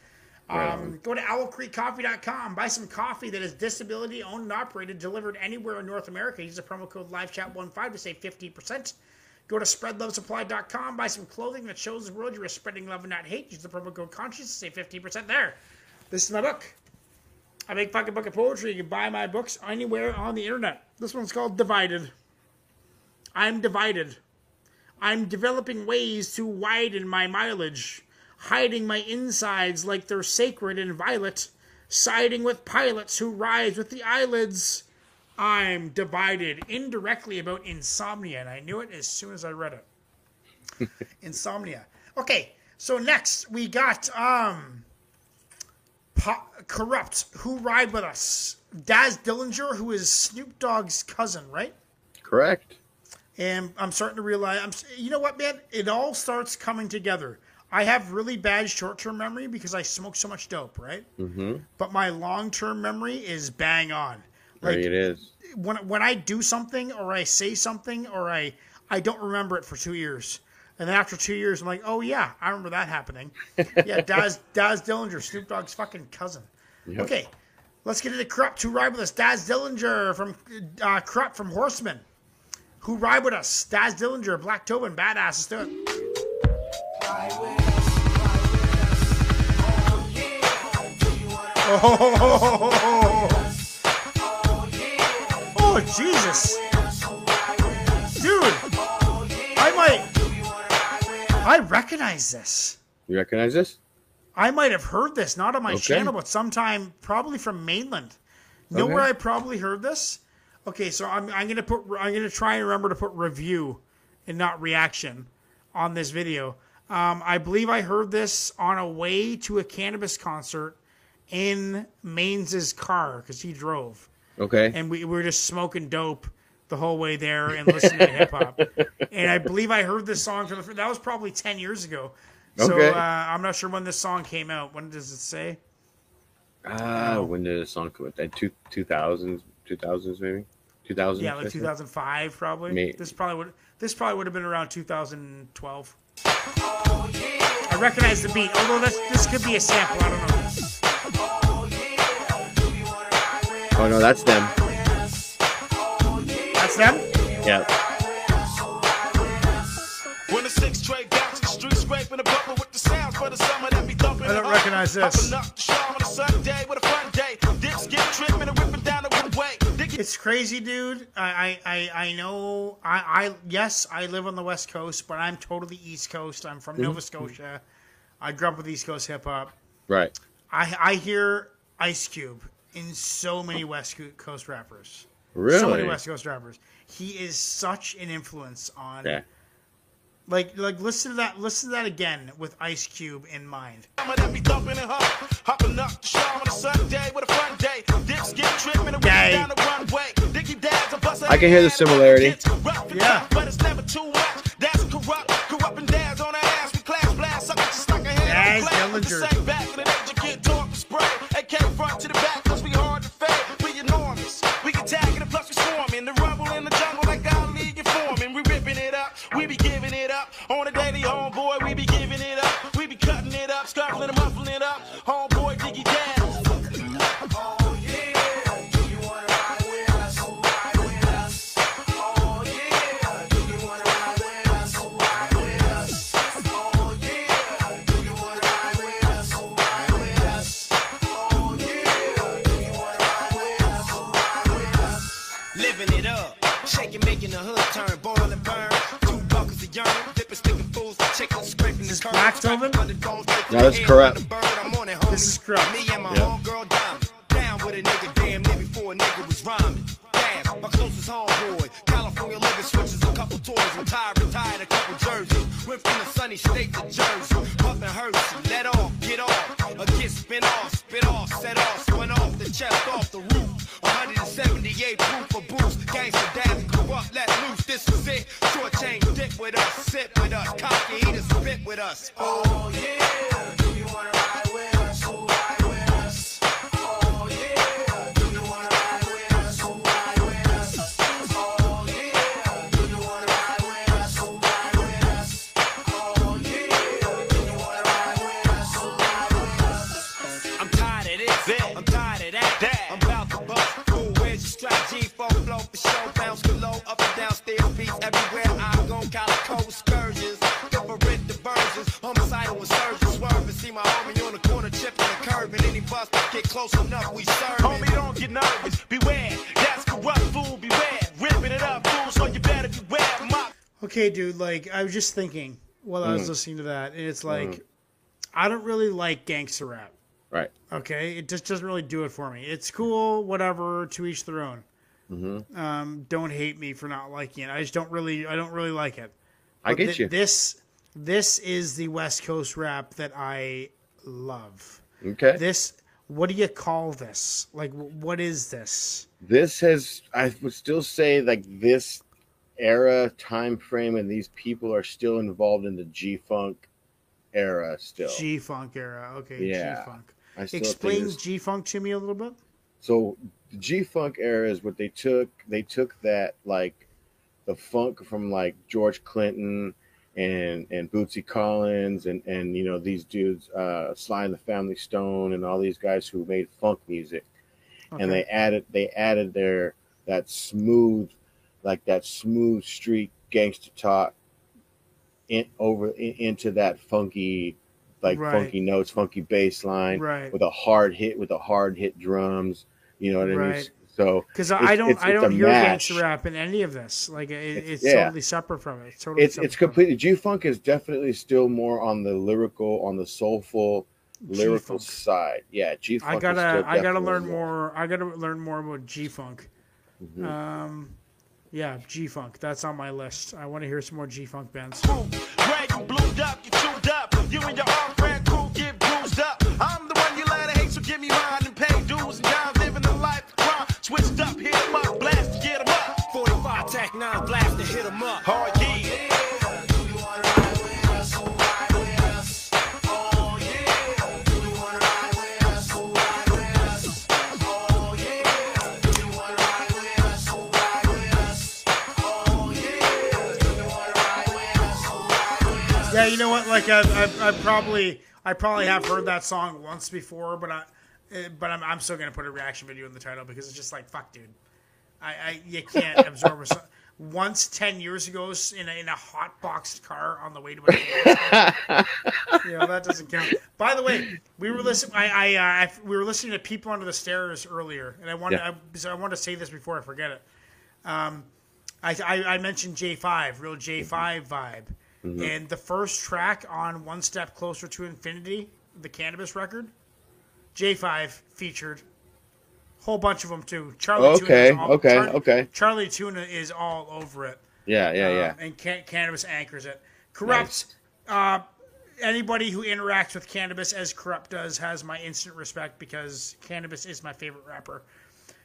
Right. Um, go to Owl Creek Coffee dot com, buy some coffee that is disability owned and operated, delivered anywhere in North America. Use the promo code live chat fifteen to save fifteen percent. Go to Spread Love Supply dot com, buy some clothing that shows the world you are spreading love and not hate. Use the promo code conscious to save fifteen percent there. This is my book. I make fucking book of poetry. You can buy my books anywhere on the internet. This one's called Divided. I'm divided. I'm developing ways to widen my mileage, hiding my insides like they're sacred and violet, siding with pilots who rise with the eyelids. I'm divided indirectly about insomnia, and I knew it as soon as I read it. Insomnia. Okay, so next we got um, Corrupt, Who Ride With Us. Daz Dillinger, who is Snoop Dogg's cousin, right? Correct. And I'm starting to realize, I'm, you know what, man? It all starts coming together. I have really bad short-term memory because I smoke so much dope, right? Mm-hmm. But my long-term memory is bang on. Like, right, it is. When when I do something or I say something or I, I don't remember it for two years. And then after two years, I'm like, oh, yeah, I remember that happening. Yeah, Daz, Daz Dillinger, Snoop Dogg's fucking cousin. Yep. Okay, let's get into Corrupt. Who ride with us? Daz Dillinger from uh, Corrupt from Horseman. Who ride with us? Daz Dillinger, Black Tobin, Badass. Let's do it. Ride with us, ride with us. Oh, yeah. Do you want to ride with us? Oh, yeah. Oh, Jesus. Dude, I might... I recognize this. You recognize this? I might have heard this, not on my okay. channel, but sometime probably from mainland. Know okay. where I probably heard this? Okay, so I'm I'm gonna put I'm gonna try and remember to put review and not reaction on this video. Um, I believe I heard this on a way to a Cannabis concert in Mainz's car because he drove. Okay, and we, we were just smoking dope the whole way there and listening to hip-hop. And I believe I heard this song for the first, that was probably ten years ago. So okay. uh, I'm not sure when this song came out. When does it say? Uh, when did this song come out? two thousands, two thousands maybe? two thousand? Yeah, like two thousand five probably. Maybe. This probably would this probably would have been around two thousand twelve. Oh, yeah. I recognize the beat, although that's, this could be a sample. I don't know. Oh, yeah. Oh no, that's them. Them? Yeah. I don't recognize this. It's crazy, dude. I I, I know. I, I yes, I live on the West Coast, but I'm totally East Coast. I'm from Nova Scotia. I grew up with East Coast hip hop. Right. I I hear Ice Cube in so many West Coast rappers. Really? So many West Coast rappers. He is such an influence on. Yeah. Like, like, listen to that. Listen to that again with Ice Cube in mind. I can hear the similarity. Yeah. Daz Dillinger. We be giving it up on a daily, homeboy. We be giving it up. We be cutting it up, scuffling and muffling it up. Homeboy, diggy dance. Oh yeah, do you wanna ride with us? Ride with us. Oh yeah, do you wanna ride with us? Ride with us. Oh yeah, do you wanna ride with us? Ride with us. Oh yeah, do you wanna ride with us? Ride with us. Living it up, shaking, making the hood turn, boil and burn. Is this Black Tobin? No, that's Corrupt. This is Corrupt. Me and my homegirl down with a nigga damn near before a nigga was rhyming. Damn, my closest homeboy. California living switches a couple toys. Retired, retired a couple jerseys. Went from the sunny state to Jersey. Puffin' Hershey, let off, get off. A kid spin off, spit off, set off. Spun off the chest, off the roof. one seventy-eight proof of boost. Gangsta dad, Corrupt, let loose. This is it. Short chain dick with us. Sit with us. Cocky, eat a spit with us. Oh, yeah. Do you want to ride with us? Oh, ride with us. Oh, yeah. Do you want to ride with us? Oh, ride with us. Oh, yeah. Do you want to ride with us? Oh, ride with us. Oh, yeah. Do you want to ride with us? Oh, ride with us. I'm tired of this. I'm tired of that. that. I'm about to bust. G four blow for show, bounce below, up and down, stairs, beats everywhere. I go, got cold scourges, different diversions, homicidal insurgents, swerve and see my homie on the corner, chipping and curving. Any bus that get close enough, we serve. Homie, don't get nervous, beware, that's Corrupt, fool, beware, ripping it up, fool, so you better beware. My okay, dude, like, I was just thinking while I was mm. listening to that, and it's like, mm. I don't really like gangster rap. Right. Okay. It just doesn't really do it for me. It's cool, whatever. To each their own. Mm-hmm. Um, don't hate me for not liking it. I just don't really. I don't really like it. But I get th you. This. This is the West Coast rap that I love. Okay. This. What do you call this? Like, what is this? This has. I would still say like this era, time frame, and these people are still involved in the G-Funk era. Still. G-Funk era. Okay. Yeah. G-Funk. Explain G-Funk to me a little bit. So the G-Funk era is what they took. They took that, like, the funk from, like, George Clinton and and Bootsy Collins and and you know these dudes, uh, Sly and the Family Stone, and all these guys who made funk music, okay. and they added they added their that smooth, like that smooth street gangster talk, in over in, into that funky, like right. funky notes, funky bass line, right. with a hard hit with the hard hit drums. You know what I right. mean? So because I don't, it's, I don't hear gangster rap in any of this. Like it, it's, it's yeah. totally separate from it. It's totally it's, it's completely. It. G Funk is definitely still more on the lyrical, on the soulful, lyrical G-Funk. side. Yeah, G Funk. I gotta, is still I gotta learn more. more. I gotta learn more about G Funk. Mm-hmm. Um, yeah, G Funk. That's on my list. I want to hear some more G Funk bands. Boom, red, you blew up, you chewed up. You and your old friend crew get bruised up. I'm the one you let hate, so give me mine and pay dues and dimes. Switched up, hit him up, blast, get him up. forty-five, attack nine, blast, and hit him up. Hard oh, yeah. yeah. Do you wanna ride with us? Oh, ride with us. Oh, yeah. Do you wanna ride with us? Oh, ride with us. Oh, yeah. Do you wanna ride with us? Oh, ride with us. Oh, yeah. Do you wanna ride with us? Oh, ride with us. Yeah, you know what? Like, I, I, I probably, I probably have heard that song once before, but I. But I'm I'm still gonna put a reaction video in the title because it's just like fuck, dude. I, I you can't absorb a, once ten years ago in a, in a hot boxed car on the way to a you know that doesn't count. By the way, we were listening. I I, uh, I we were listening to People Under the Stairs earlier, and I wanted yeah. I, so I wanted to say this before I forget it. Um, I I, I mentioned J five, real J five mm-hmm. vibe, mm-hmm. and the first track on One Step Closer to Infinity, the Cannabis record. J five featured, whole bunch of them too. Charlie oh, okay, Tuna is all, okay, Char- okay. Charlie Tuna is all over it. Yeah, yeah, um, yeah. And can- Cannabis anchors it. Corrupt. Nice. Uh, anybody who interacts with Cannabis as Corrupt does has my instant respect because Cannabis is my favorite rapper.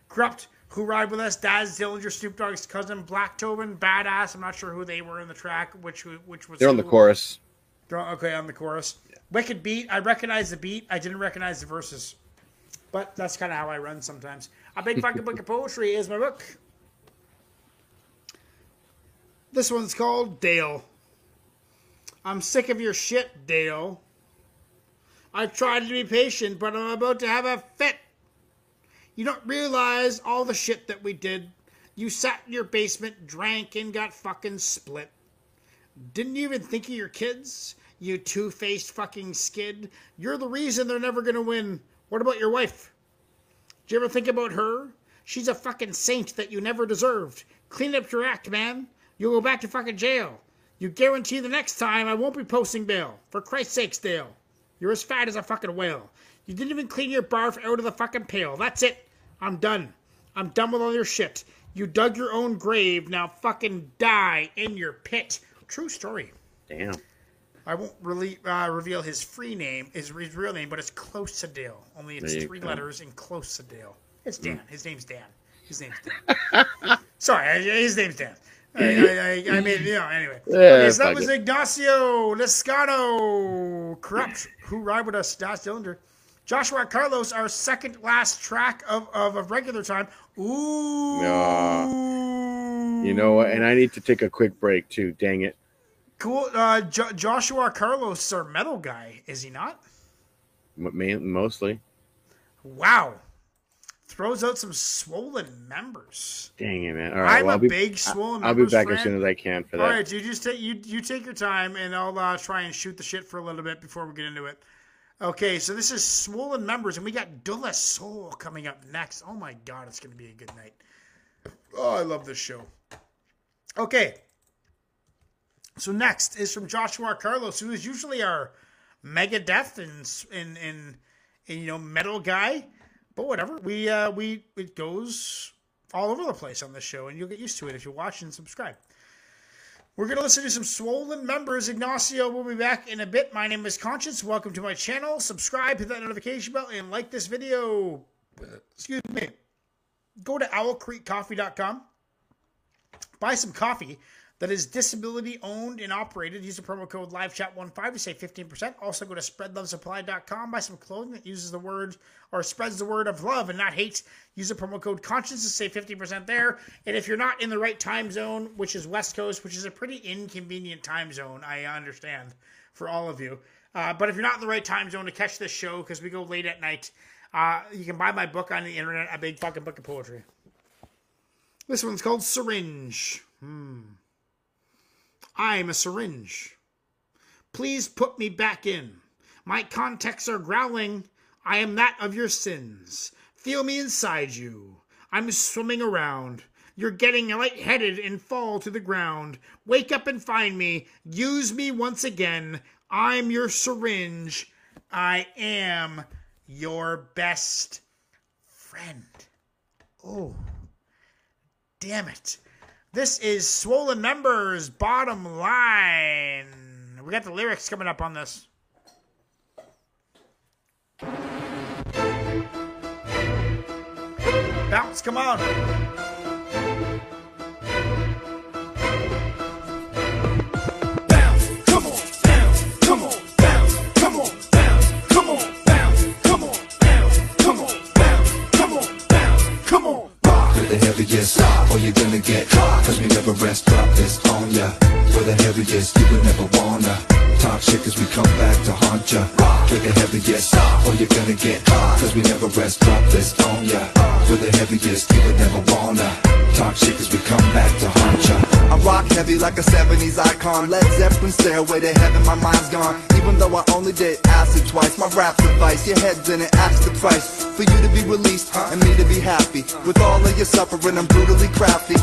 Corrupt, who ride with us? Daz Dillinger, Snoop Dogg's cousin, Black Tobin, Badass. I'm not sure who they were in the track. Which which was? They're on the chorus. They're on, okay, on the chorus. Wicked beat. I recognize the beat. I didn't recognize the verses. But that's kind of how I run sometimes. A big fucking book of poetry is my book. This one's called Dale. I'm sick of your shit, Dale. I've tried to be patient, but I'm about to have a fit. You don't realize all the shit that we did. You sat in your basement, drank, and got fucking split. Didn't you even think of your kids? You two-faced fucking skid. You're the reason they're never going to win. What about your wife? Did you ever think about her? She's a fucking saint that you never deserved. Clean up your act, man. You'll go back to fucking jail. You guarantee the next time I won't be posting bail. For Christ's sakes, Dale. You're as fat as a fucking whale. You didn't even clean your barf out of the fucking pail. That's it. I'm done. I'm done with all your shit. You dug your own grave. Now fucking die in your pit. True story. Damn. I won't really uh, reveal his free name, his real name, but it's close to Dale. Only it's three go. letters and close to Dale. It's Dan. Mm. His name's Dan. His name's Dan. Sorry, his name's Dan. I, I, I mean, you know, anyway. Yeah, okay, so that was it. Ignacio, Liscano, Corrupt, who ride with us, Daz Dillinger. Joshua Carlos, our second last track of, of, of regular time. Ooh. No. You know what? And I need to take a quick break, too. Dang it. Cool. Uh, jo- Joshua Carlos, our metal guy, is he not? Mostly. Wow. Throws out some Swollen Members. Dang it, man. All right, I'm well, a be, big Swollen Members I'll be back friend. as soon as I can for that. All right, you just take, you, you take your time, and I'll uh, try and shoot the shit for a little bit before we get into it. Okay, so this is Swollen Members, and we got De La Soul coming up next. Oh, my God, it's going to be a good night. Oh, I love this show. Okay. So next is from Joshua Carlos, who is usually our Megadeth and, and, and, and you know, metal guy. But whatever, we uh, we it goes all over the place on this show, and you'll get used to it if you watch and subscribe. We're going to listen to some Swollen Members. Ignacio will be back in a bit. My name is Conscience. Welcome to my channel. Subscribe, hit that notification bell, and like this video. Excuse me. Go to Owl Creek Coffee dot com. Buy some coffee. that is disability owned and operated. Use the promo code live chat fifteen to save fifteen percent. Also go to spread love supply dot com, buy some clothing that uses the word or spreads the word of love and not hate. Use the promo code conscience to save fifteen percent there. And if you're not in the right time zone, which is West Coast, which is a pretty inconvenient time zone, I understand, for all of you. Uh, but if you're not in the right time zone to catch this show, because we go late at night, uh, you can buy my book on the internet, a big fucking book of poetry. This one's called Syringe. Hmm. I'm a syringe. Please put me back in. My contacts are growling. I am that of your sins. Feel me inside you. I'm swimming around. You're getting lightheaded and fall to the ground. Wake up and find me. Use me once again. I'm your syringe. I am your best friend. Oh, damn it. This is Swollen Members, Bottom Line. We got the lyrics coming up on this. Bounce, come on. Bounce, come on, bounce, come on, bounce, come on, bounce, come on, bounce, come on, bounce, come on, bounce, come on, bounce, come on. With the heaviest, or you're gonna get caught. Cause we never rest, drop this on ya. With the heaviest, you would never wanna talk shit cause we come back to haunt ya. With the heaviest, or you're gonna get caught. Cause we never rest, drop this on ya. With the heaviest, you would never wanna talk shit cause we come back to haunt ya. I rock heavy like a seventies icon. Led Zeppelin, Stairway to Heaven, my mind's gone. Even though I only did acid twice, my rap's advice, your head's in it, ask the price. For you to be released, and me to be happy. With all of your suffering, I'm brutally crafty.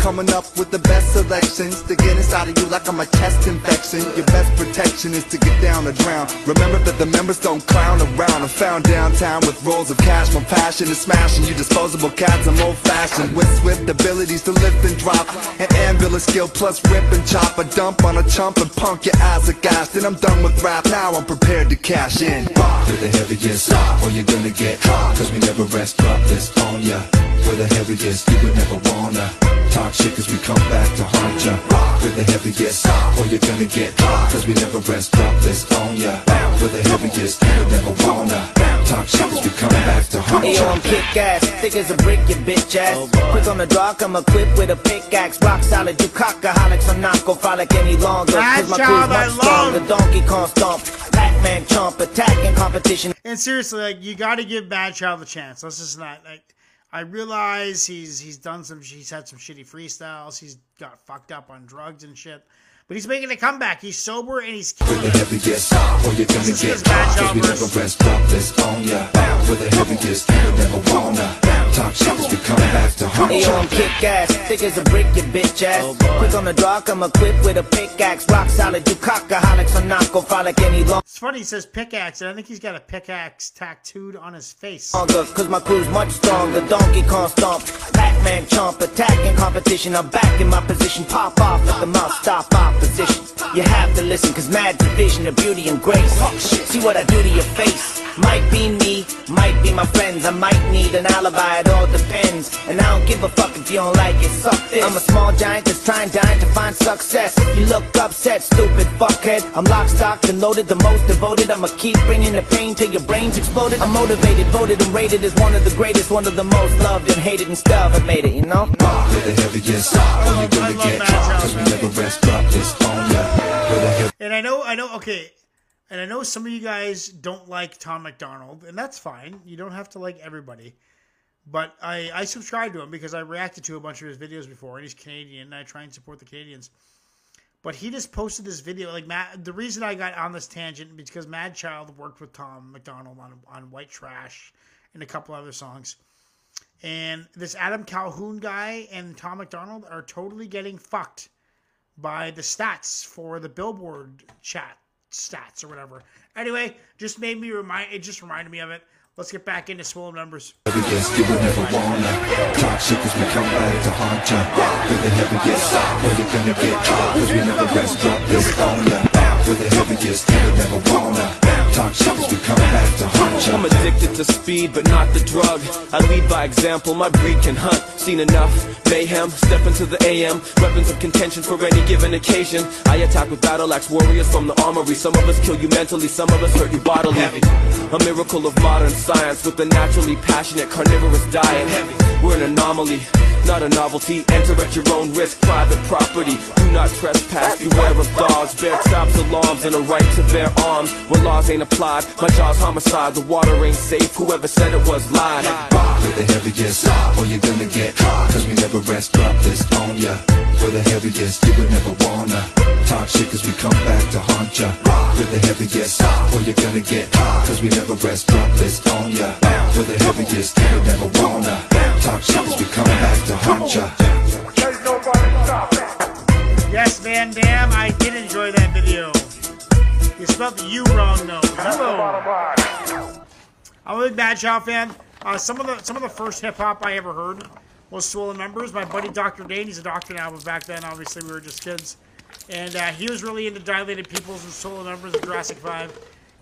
Coming up with the best selections to get inside of you like I'm a chest infection. Your best protection is to get down or drown. Remember that the members don't clown around. I'm found downtown with rolls of cash. My passion is smashing you disposable cats. I'm old-fashioned with swift abilities to lift and drop. An ambulance skill plus rip and chop. A dump on a chump and punk your eyes are gash. Then I'm done with rap, now I'm prepared to cash in. With the heaviest, or you're gonna get caught. Cause we never rest, drop this on ya. With the heaviest, you would never wanna talk shit cause we come back to haunt ya. With the heaviest, or you're gonna get caught. Cause we never rest, drop this on ya. With the heaviest, you would never wanna talk shit cause we come back to haunt ya. Yo, I'm kick ass, thick as a brick, you bitch ass. Oh, quick on the draw, I'm equipped with a pickaxe. Rock solid, you cockaholics, I'm not gon' frolic any longer. Cause my crew's much stronger, Donkey Kong stomp. Pac-Man chomp, attacking competition. And seriously, like, you gotta give Bad Child a chance. Let's just not, like... I realize he's he's done some he's had some shitty freestyles. He's got fucked up on drugs and shit. But he's making a comeback. He's sober and he's killing it. With the heaviest, or you're gonna get caught. Cause we never rest, drop this on ya. With the heaviest, you never wanna talk shit cause we come back to haunt ya. Yo, I'm kick ass, thick as a brick, you bitch ass. Oh, quick on the draw, I'm equipped with a pickaxe. Rock solid, you cockaholics, I'm not gon' frolic any longer. It's funny, he says pickaxe, and I think he's got a pickaxe tattooed on his face. Cause my crew's much stronger, Donkey Kong stomp. Pac-Man chomp, attacking competition. I'm back in my position, pop off like the mouth, stop off. Position. You have to listen, cause mad division of beauty and grace. See what I do to your face. Might be me, might be my friends. I might need an alibi, it all depends. And I don't give a fuck if you don't like it, suck this. I'm a small giant that's trying, dying to find success. You look upset, stupid fuckhead. I'm lock, stock, and loaded, the most devoted. I'ma keep bringing the pain till your brain's exploded. I'm motivated, voted, and rated as one of the greatest. One of the most loved and hated and stuff. I made it, you know? And I know, I know, okay, and I know some of you guys don't like Tom McDonald, and that's fine. You don't have to like everybody, but I, I subscribe to him because I reacted to a bunch of his videos before, and he's Canadian, and I try and support the Canadians. But he just posted this video, like, Matt, the reason I got on this tangent, because Mad Child worked with Tom McDonald on, on White Trash and a couple other songs. And this Adam Calhoun guy and Tom McDonald are totally getting fucked by the stats for the Billboard chat stats or whatever. Anyway, just made me remind, it just reminded me of it. Let's get back into Swollen Numbers. Heaviest, you would never wanna talk shit cause we come back to haunt ya. With the heaviest, or you're gonna get caught. Cause we never rest, drop this on ya. with the heaviest head that I wanna. Talk shit as we come back to haunt ya. I'm addicted to speed, but not the drug. I lead by example, my breed can hunt. Seen enough mayhem, step into the A M. Weapons of contention for any given occasion. I attack with battle axe warriors from the armory. Some of us kill you mentally, some of us hurt you bodily. Heavy. A miracle of modern science with a naturally passionate carnivorous diet. Heavy. We're an anomaly, not a novelty. Enter at your own risk, private property. Do not trespass, beware of dogs. Bear traps, alarms, and a right to bear arms. Where laws ain't applied, my jaw's homicide. The water ain't safe, whoever said it was lied. With the heaviest, or you're gonna get caught. Cause we never rest, drop this on ya. For the heaviest, you would never wanna. Talk shit cause we come back to haunt ya. With the heaviest, or you're gonna get caught. Cause we never rest, drop this on ya. For the heaviest, you would never wanna. Talk shit cause we come back to haunt ya. There's nobody stopping. Yes, Van Damme, I did enjoy that video. You spelled the U wrong though. Hello. I'm a big Mad Chow fan. Uh, some of the some of the first hip hop I ever heard was Swollen Members. My buddy Doctor Dane, he's a doctor now, but back then obviously we were just kids, and uh, he was really into Dilated Peoples and Swollen Members and Jurassic Five,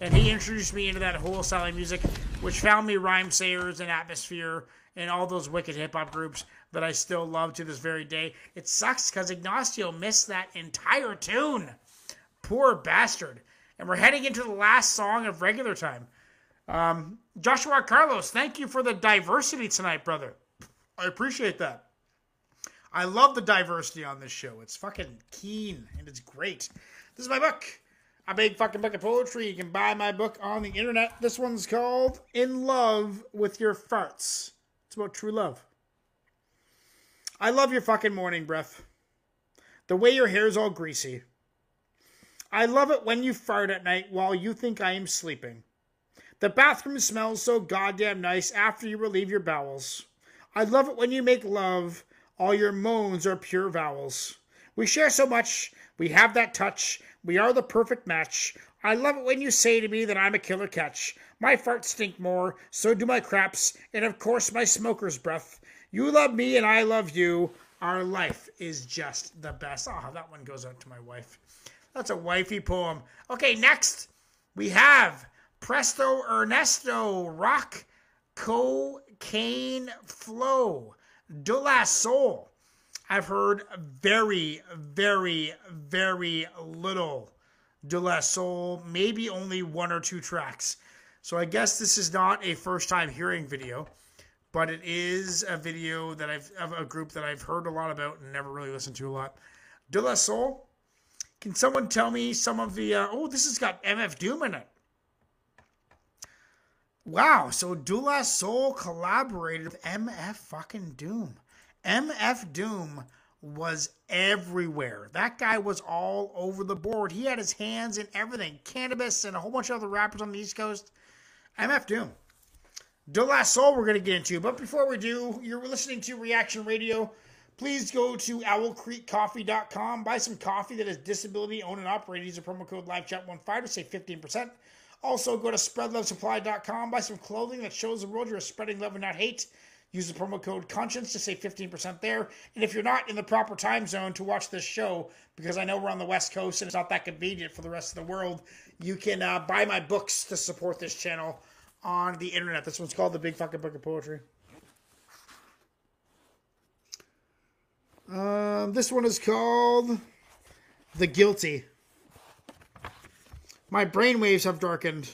and he introduced me into that whole style of music, which found me Rhyme Sayers and Atmosphere and all those wicked hip hop groups that I still love to this very day. It sucks because Ignacio missed that entire tune, poor bastard. And we're heading into the last song of regular time. Um, Joshua Carlos, thank you for the diversity tonight, brother. I appreciate that. I love the diversity on this show. It's fucking keen and it's great. This is my book. A big fucking book of poetry. You can buy my book on the internet. This one's called In Love With Your Farts. It's about true love. I love your fucking morning breath. The way your hair's all greasy. I love it when you fart at night while you think I am sleeping. The bathroom smells so goddamn nice after you relieve your bowels. I love it when you make love. All your moans are pure vowels. We share so much. We have that touch. We are the perfect match. I love it when you say to me that I'm a killer catch. My farts stink more, so do my craps, and of course my smoker's breath. You love me and I love you. Our life is just the best. Ah, oh, that one goes out to my wife. That's a wifey poem. Okay, next we have... Presto Ernesto, Rock, Cocaine Flow, De La Soul. I've heard very, very, very little De La Soul, maybe only one or two tracks. So I guess this is not a first time hearing video, but it is a video that I've, of a group that I've heard a lot about and never really listened to a lot. De La Soul, can someone tell me some of the, uh, oh, this has got M F Doom in it. Wow, so De La Soul collaborated with M F fucking Doom. M F Doom was everywhere. That guy was all over the board. He had his hands in everything. Cannabis and a whole bunch of other rappers on the East Coast. M F Doom. De La Soul we're going to get into. But before we do, you're listening to Reaction Radio. Please go to Owl Creek Coffee dot com. Buy some coffee that is disability owned and operated. Use a promo code live chat fifteen to save fifteen percent. Also, go to Spread Love Supply dot com. Buy some clothing that shows the world you're spreading love and not hate. Use the promo code CONSCIENCE to save fifteen percent there. And if you're not in the proper time zone to watch this show, because I know we're on the West Coast and it's not that convenient for the rest of the world, you can uh, buy my books to support this channel on the internet. This one's called The Big Fucking Book of Poetry. Um, this one is called The Guilty. My brainwaves have darkened.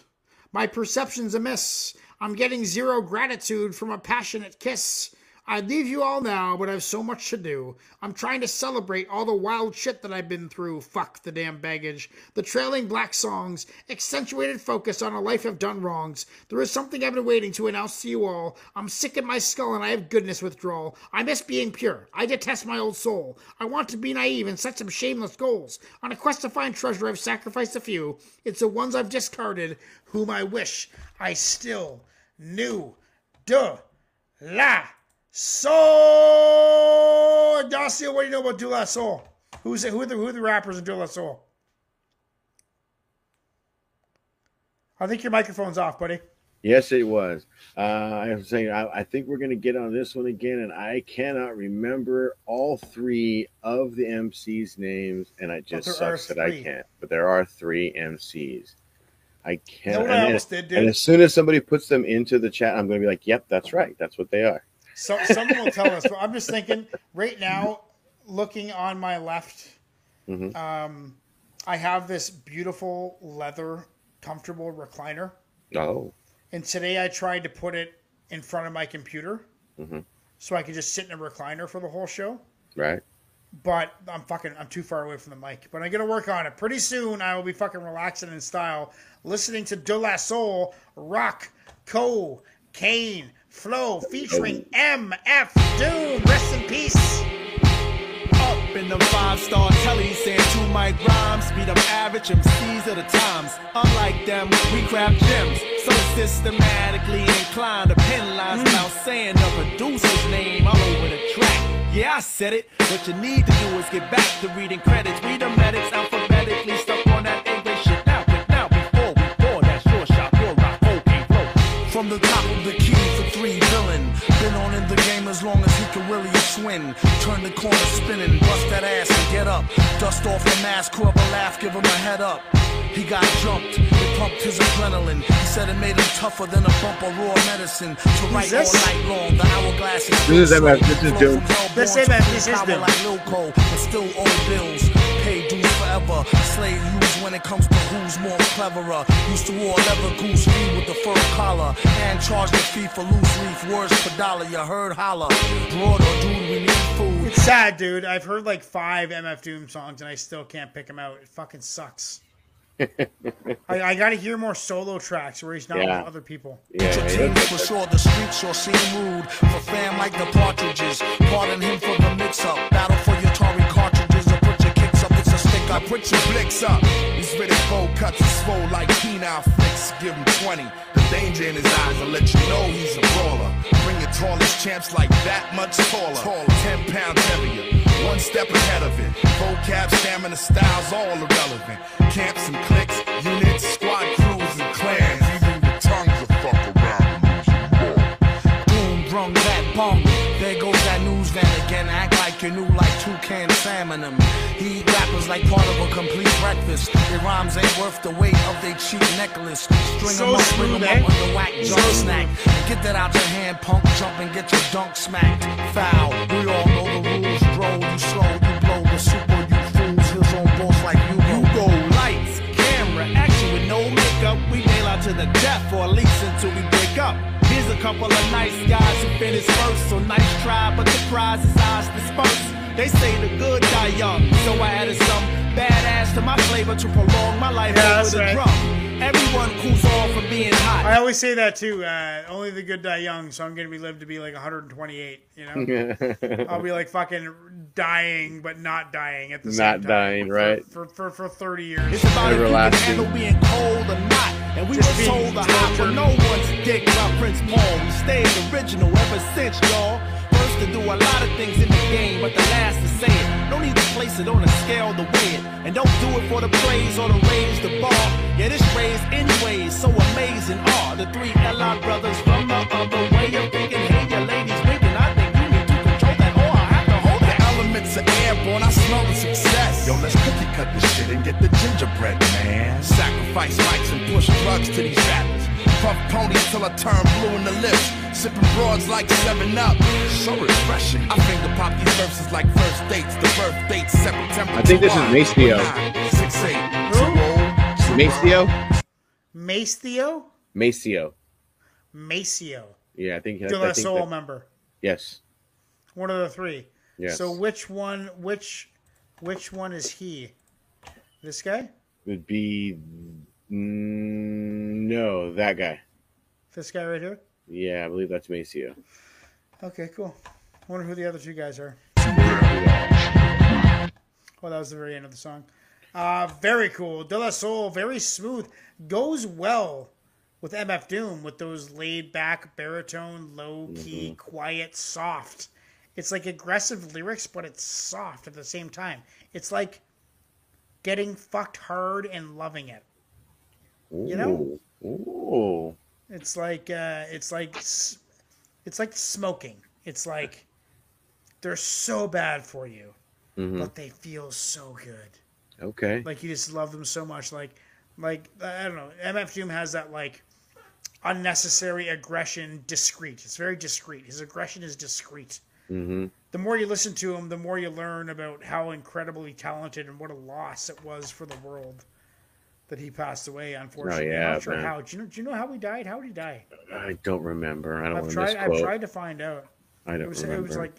My perception's amiss. I'm getting zero gratitude from a passionate kiss. I'd leave you all now, but I have so much to do. I'm trying to celebrate all the wild shit that I've been through. Fuck the damn baggage. The trailing black songs. Accentuated focus on a life I've done wrongs. There is something I've been waiting to announce to you all. I'm sick in my skull and I have goodness withdrawal. I miss being pure. I detest my old soul. I want to be naive and set some shameless goals. On a quest to find treasure, I've sacrificed a few. It's the ones I've discarded, whom I wish I still knew. De La Soul. Ignacio, what do you know about De La Soul? Who's who are the who are the rappers in De La Soul? I think your microphone's off, buddy. Yes, it was. Uh, I am saying I, I think we're going to get on this one again, and I cannot remember all three of the M Cs' names, and it just sucks that I can't. But there are three M Cs. I can't. You know what I almost did, dude? And as soon as somebody puts them into the chat, I'm going to be like, "Yep, that's right. That's what they are." So someone will tell us. But I'm just thinking right now, looking on my left, mm-hmm. um, I have this beautiful leather, comfortable recliner. Oh. And today I tried to put it in front of my computer mm-hmm. so I could just sit in a recliner for the whole show. Right. But I'm fucking, I'm too far away from the mic. But I'm going to work on it. Pretty soon I will be fucking relaxing in style, listening to De La Soul, Rock, Co, Kane, Flow, featuring M F Doom. Rest in peace. In the five-star telly saying two mic rhymes, beat up average M Cs of the times. Unlike them, we grab gems, so systematically inclined to pen lines without saying the producer's name all over the track. Yeah, I said it. What you need to do is get back to reading credits. Read the medics alphabetically, stuck on that English shit. Now, but now, before we bore that short shot, we'll rock, okay, roll. From the top of the key for three villain. Been on in the game as long as he can really swing. Turn the corner spinning, bust that ass and get up. Dust off the mask, Corba laugh, give him a head up. He got jumped, it pumped his adrenaline. He said it made him tougher than a bump of raw medicine. To write all night long, the hourglass is this is M F, this is Doom. This is M F, this is Doom. Like Lil Cole, and still owe bills. Pay dues forever. Slave use when it comes to who's more cleverer. Used to wore leather goose feet with the fur collar. And charged the fee for loose leaf words per dollar. You heard holler. Broader dude, we need food. It's sad, dude. I've heard like five M F Doom songs and I still can't pick them out. It fucking sucks. I, I gotta hear more solo tracks where he's not yeah. with other people. Yeah, yeah, yeah. For sure, the streets will seem rude for fam like the Partridges. Pardon him for the mix-up. Battle for your Atari cartridges or put your kicks up. It's a stick. I put your blicks up. These really bowl cuts are swole like penile flicks. Give him twenty. The danger in his eyes will let you know he's a brawler. Bring your tallest champs like that much taller. Taller, ten pounds heavier. One step ahead of it. Vocab, stamina, styles, all irrelevant. Camps and clicks, units, squad crews and clans. Even the tongues will fuck around. Boom, brung that bum. There goes that news van again. Act like you knew like two canned salmon him. He eat rappers like part of a complete breakfast. Their rhymes ain't worth the weight of their cheap necklace. String them so up, string them up on the whack jump so snack. Get that out your hand, punk. Jump and get your dunk smacked. Foul, we all know the rules. Roll, you slow, you blow, the super, you fools, his own balls like you go. Lights, camera, action with no makeup. We nail out to the death, or at least until we break up. Here's a couple of nice guys who finish first. So nice try, but the prize is eyes dispersed. They say the good die young, so I added some badass to my flavor to prolong my life yeah, over the right. drum. Everyone cools off for being hot. I always say that too. Uh, only the good die young, so I'm gonna be lived to be like one hundred twenty-eight. You know, I'll be like fucking dying, but not dying at the not same time. Not dying, for, right? For, for for thirty years. It's about if you can handle being cold or not. And we just were told the hop for no one's dick by Prince Paul. We stayed original ever since, y'all. To do a lot of things in the game, but the last to say it. No need to place it on a scale to weigh it. And don't do it for the praise or to raise the bar. Yeah, this raise anyways, so amazing are the three L I brothers from the other way of thinking. Hey, your ladies winking, I think you need to control that, or I have to hold that. The elements are airborne, I smell the success. Yo, let's cookie cut this shit and get the gingerbread, man. Sacrifice mics and push drugs to these rappers. Puff ponies till I turn blue in the lips. Sipping broads like seven up. So refreshing. I finger pop these verses like first dates. The birth dates, September. I think this is Maceo. Who? Maceo? Maceo? Maceo. Maceo. Yeah, I think he's a soul member. Yes. One of the three. Yes. So which one which which one is he? This guy? Would be no, that guy. This guy right here? Yeah, I believe that's Maceo. Okay, cool. I wonder who the other two guys are. Well, that was the very end of the song. Uh, very cool. De La Soul, very smooth. Goes well with M F Doom, with those laid-back, baritone, low-key, mm-hmm. quiet, soft. It's like aggressive lyrics, but it's soft at the same time. It's like getting fucked hard and loving it. Ooh. You know? Ooh. It's like uh, it's like it's like smoking. It's like they're so bad for you, mm-hmm. but they feel so good. Okay. Like you just love them so much. Like like I don't know. M F Doom has that like unnecessary aggression, discreet. It's very discreet. His aggression is discreet. Mm-hmm. The more you listen to him, the more you learn about how incredibly talented and what a loss it was for the world that he passed away, unfortunately. Oh, yeah, I'm not sure man. how. Do you, know, do you know how he died? How did he die? I don't remember. I don't I've tried. I've tried to find out. I don't it was, remember. It was like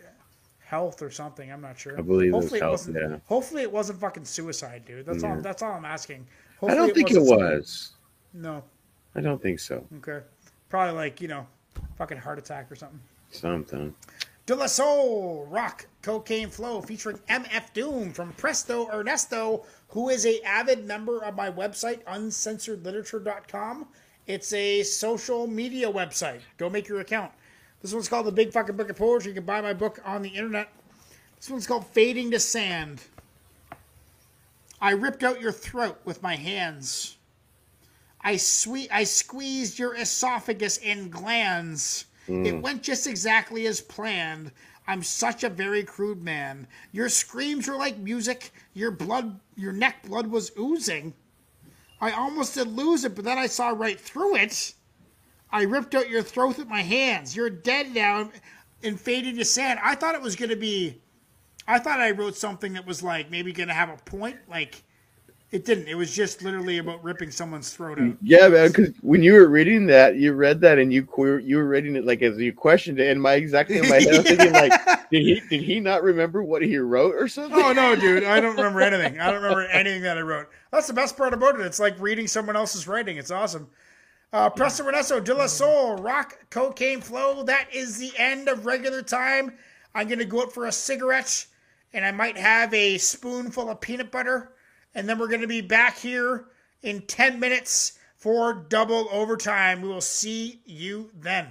health or something. I'm not sure. I believe hopefully it was health, yeah. Hopefully it wasn't fucking suicide, dude. That's, yeah. all, that's all I'm asking. Hopefully I don't it think it was. No. I don't think so. Okay. Probably like, you know, fucking heart attack or something. Something. De La Soul, Rock, Cocaine Flow, featuring M F Doom from Presto Ernesto, who is an avid member of my website, uncensored literature dot com. It's a social media website. Go make your account. This one's called The Big Fucking Book of Poetry. You can buy my book on the internet. This one's called Fading to Sand. I ripped out your throat with my hands. I, swe- I squeezed your esophagus and glands. Mm. It went just exactly as planned. I'm such a very crude man. Your screams were like music. Your blood, your neck blood was oozing. I almost did lose it, but then I saw right through it. I ripped out your throat with my hands. You're dead now and faded to sand. I thought it was going to be, I thought I wrote something that was like maybe going to have a point, like. It didn't. It was just literally about ripping someone's throat out. Yeah, man, because when you were reading that, you read that and you que- you were reading it like as you questioned it. And my exactly in my head, yeah. I was thinking like, did he did he not remember what he wrote or something? Oh, no, dude. I don't remember anything. I don't remember anything that I wrote. That's the best part about it. It's like reading someone else's writing. It's awesome. Uh, Presto Ernesto, De La Soul, Rock, Cocaine Flow. That is the end of regular time. I'm going to go out for a cigarette and I might have a spoonful of peanut butter. And then we're going to be back here in ten minutes for double overtime. We will see you then.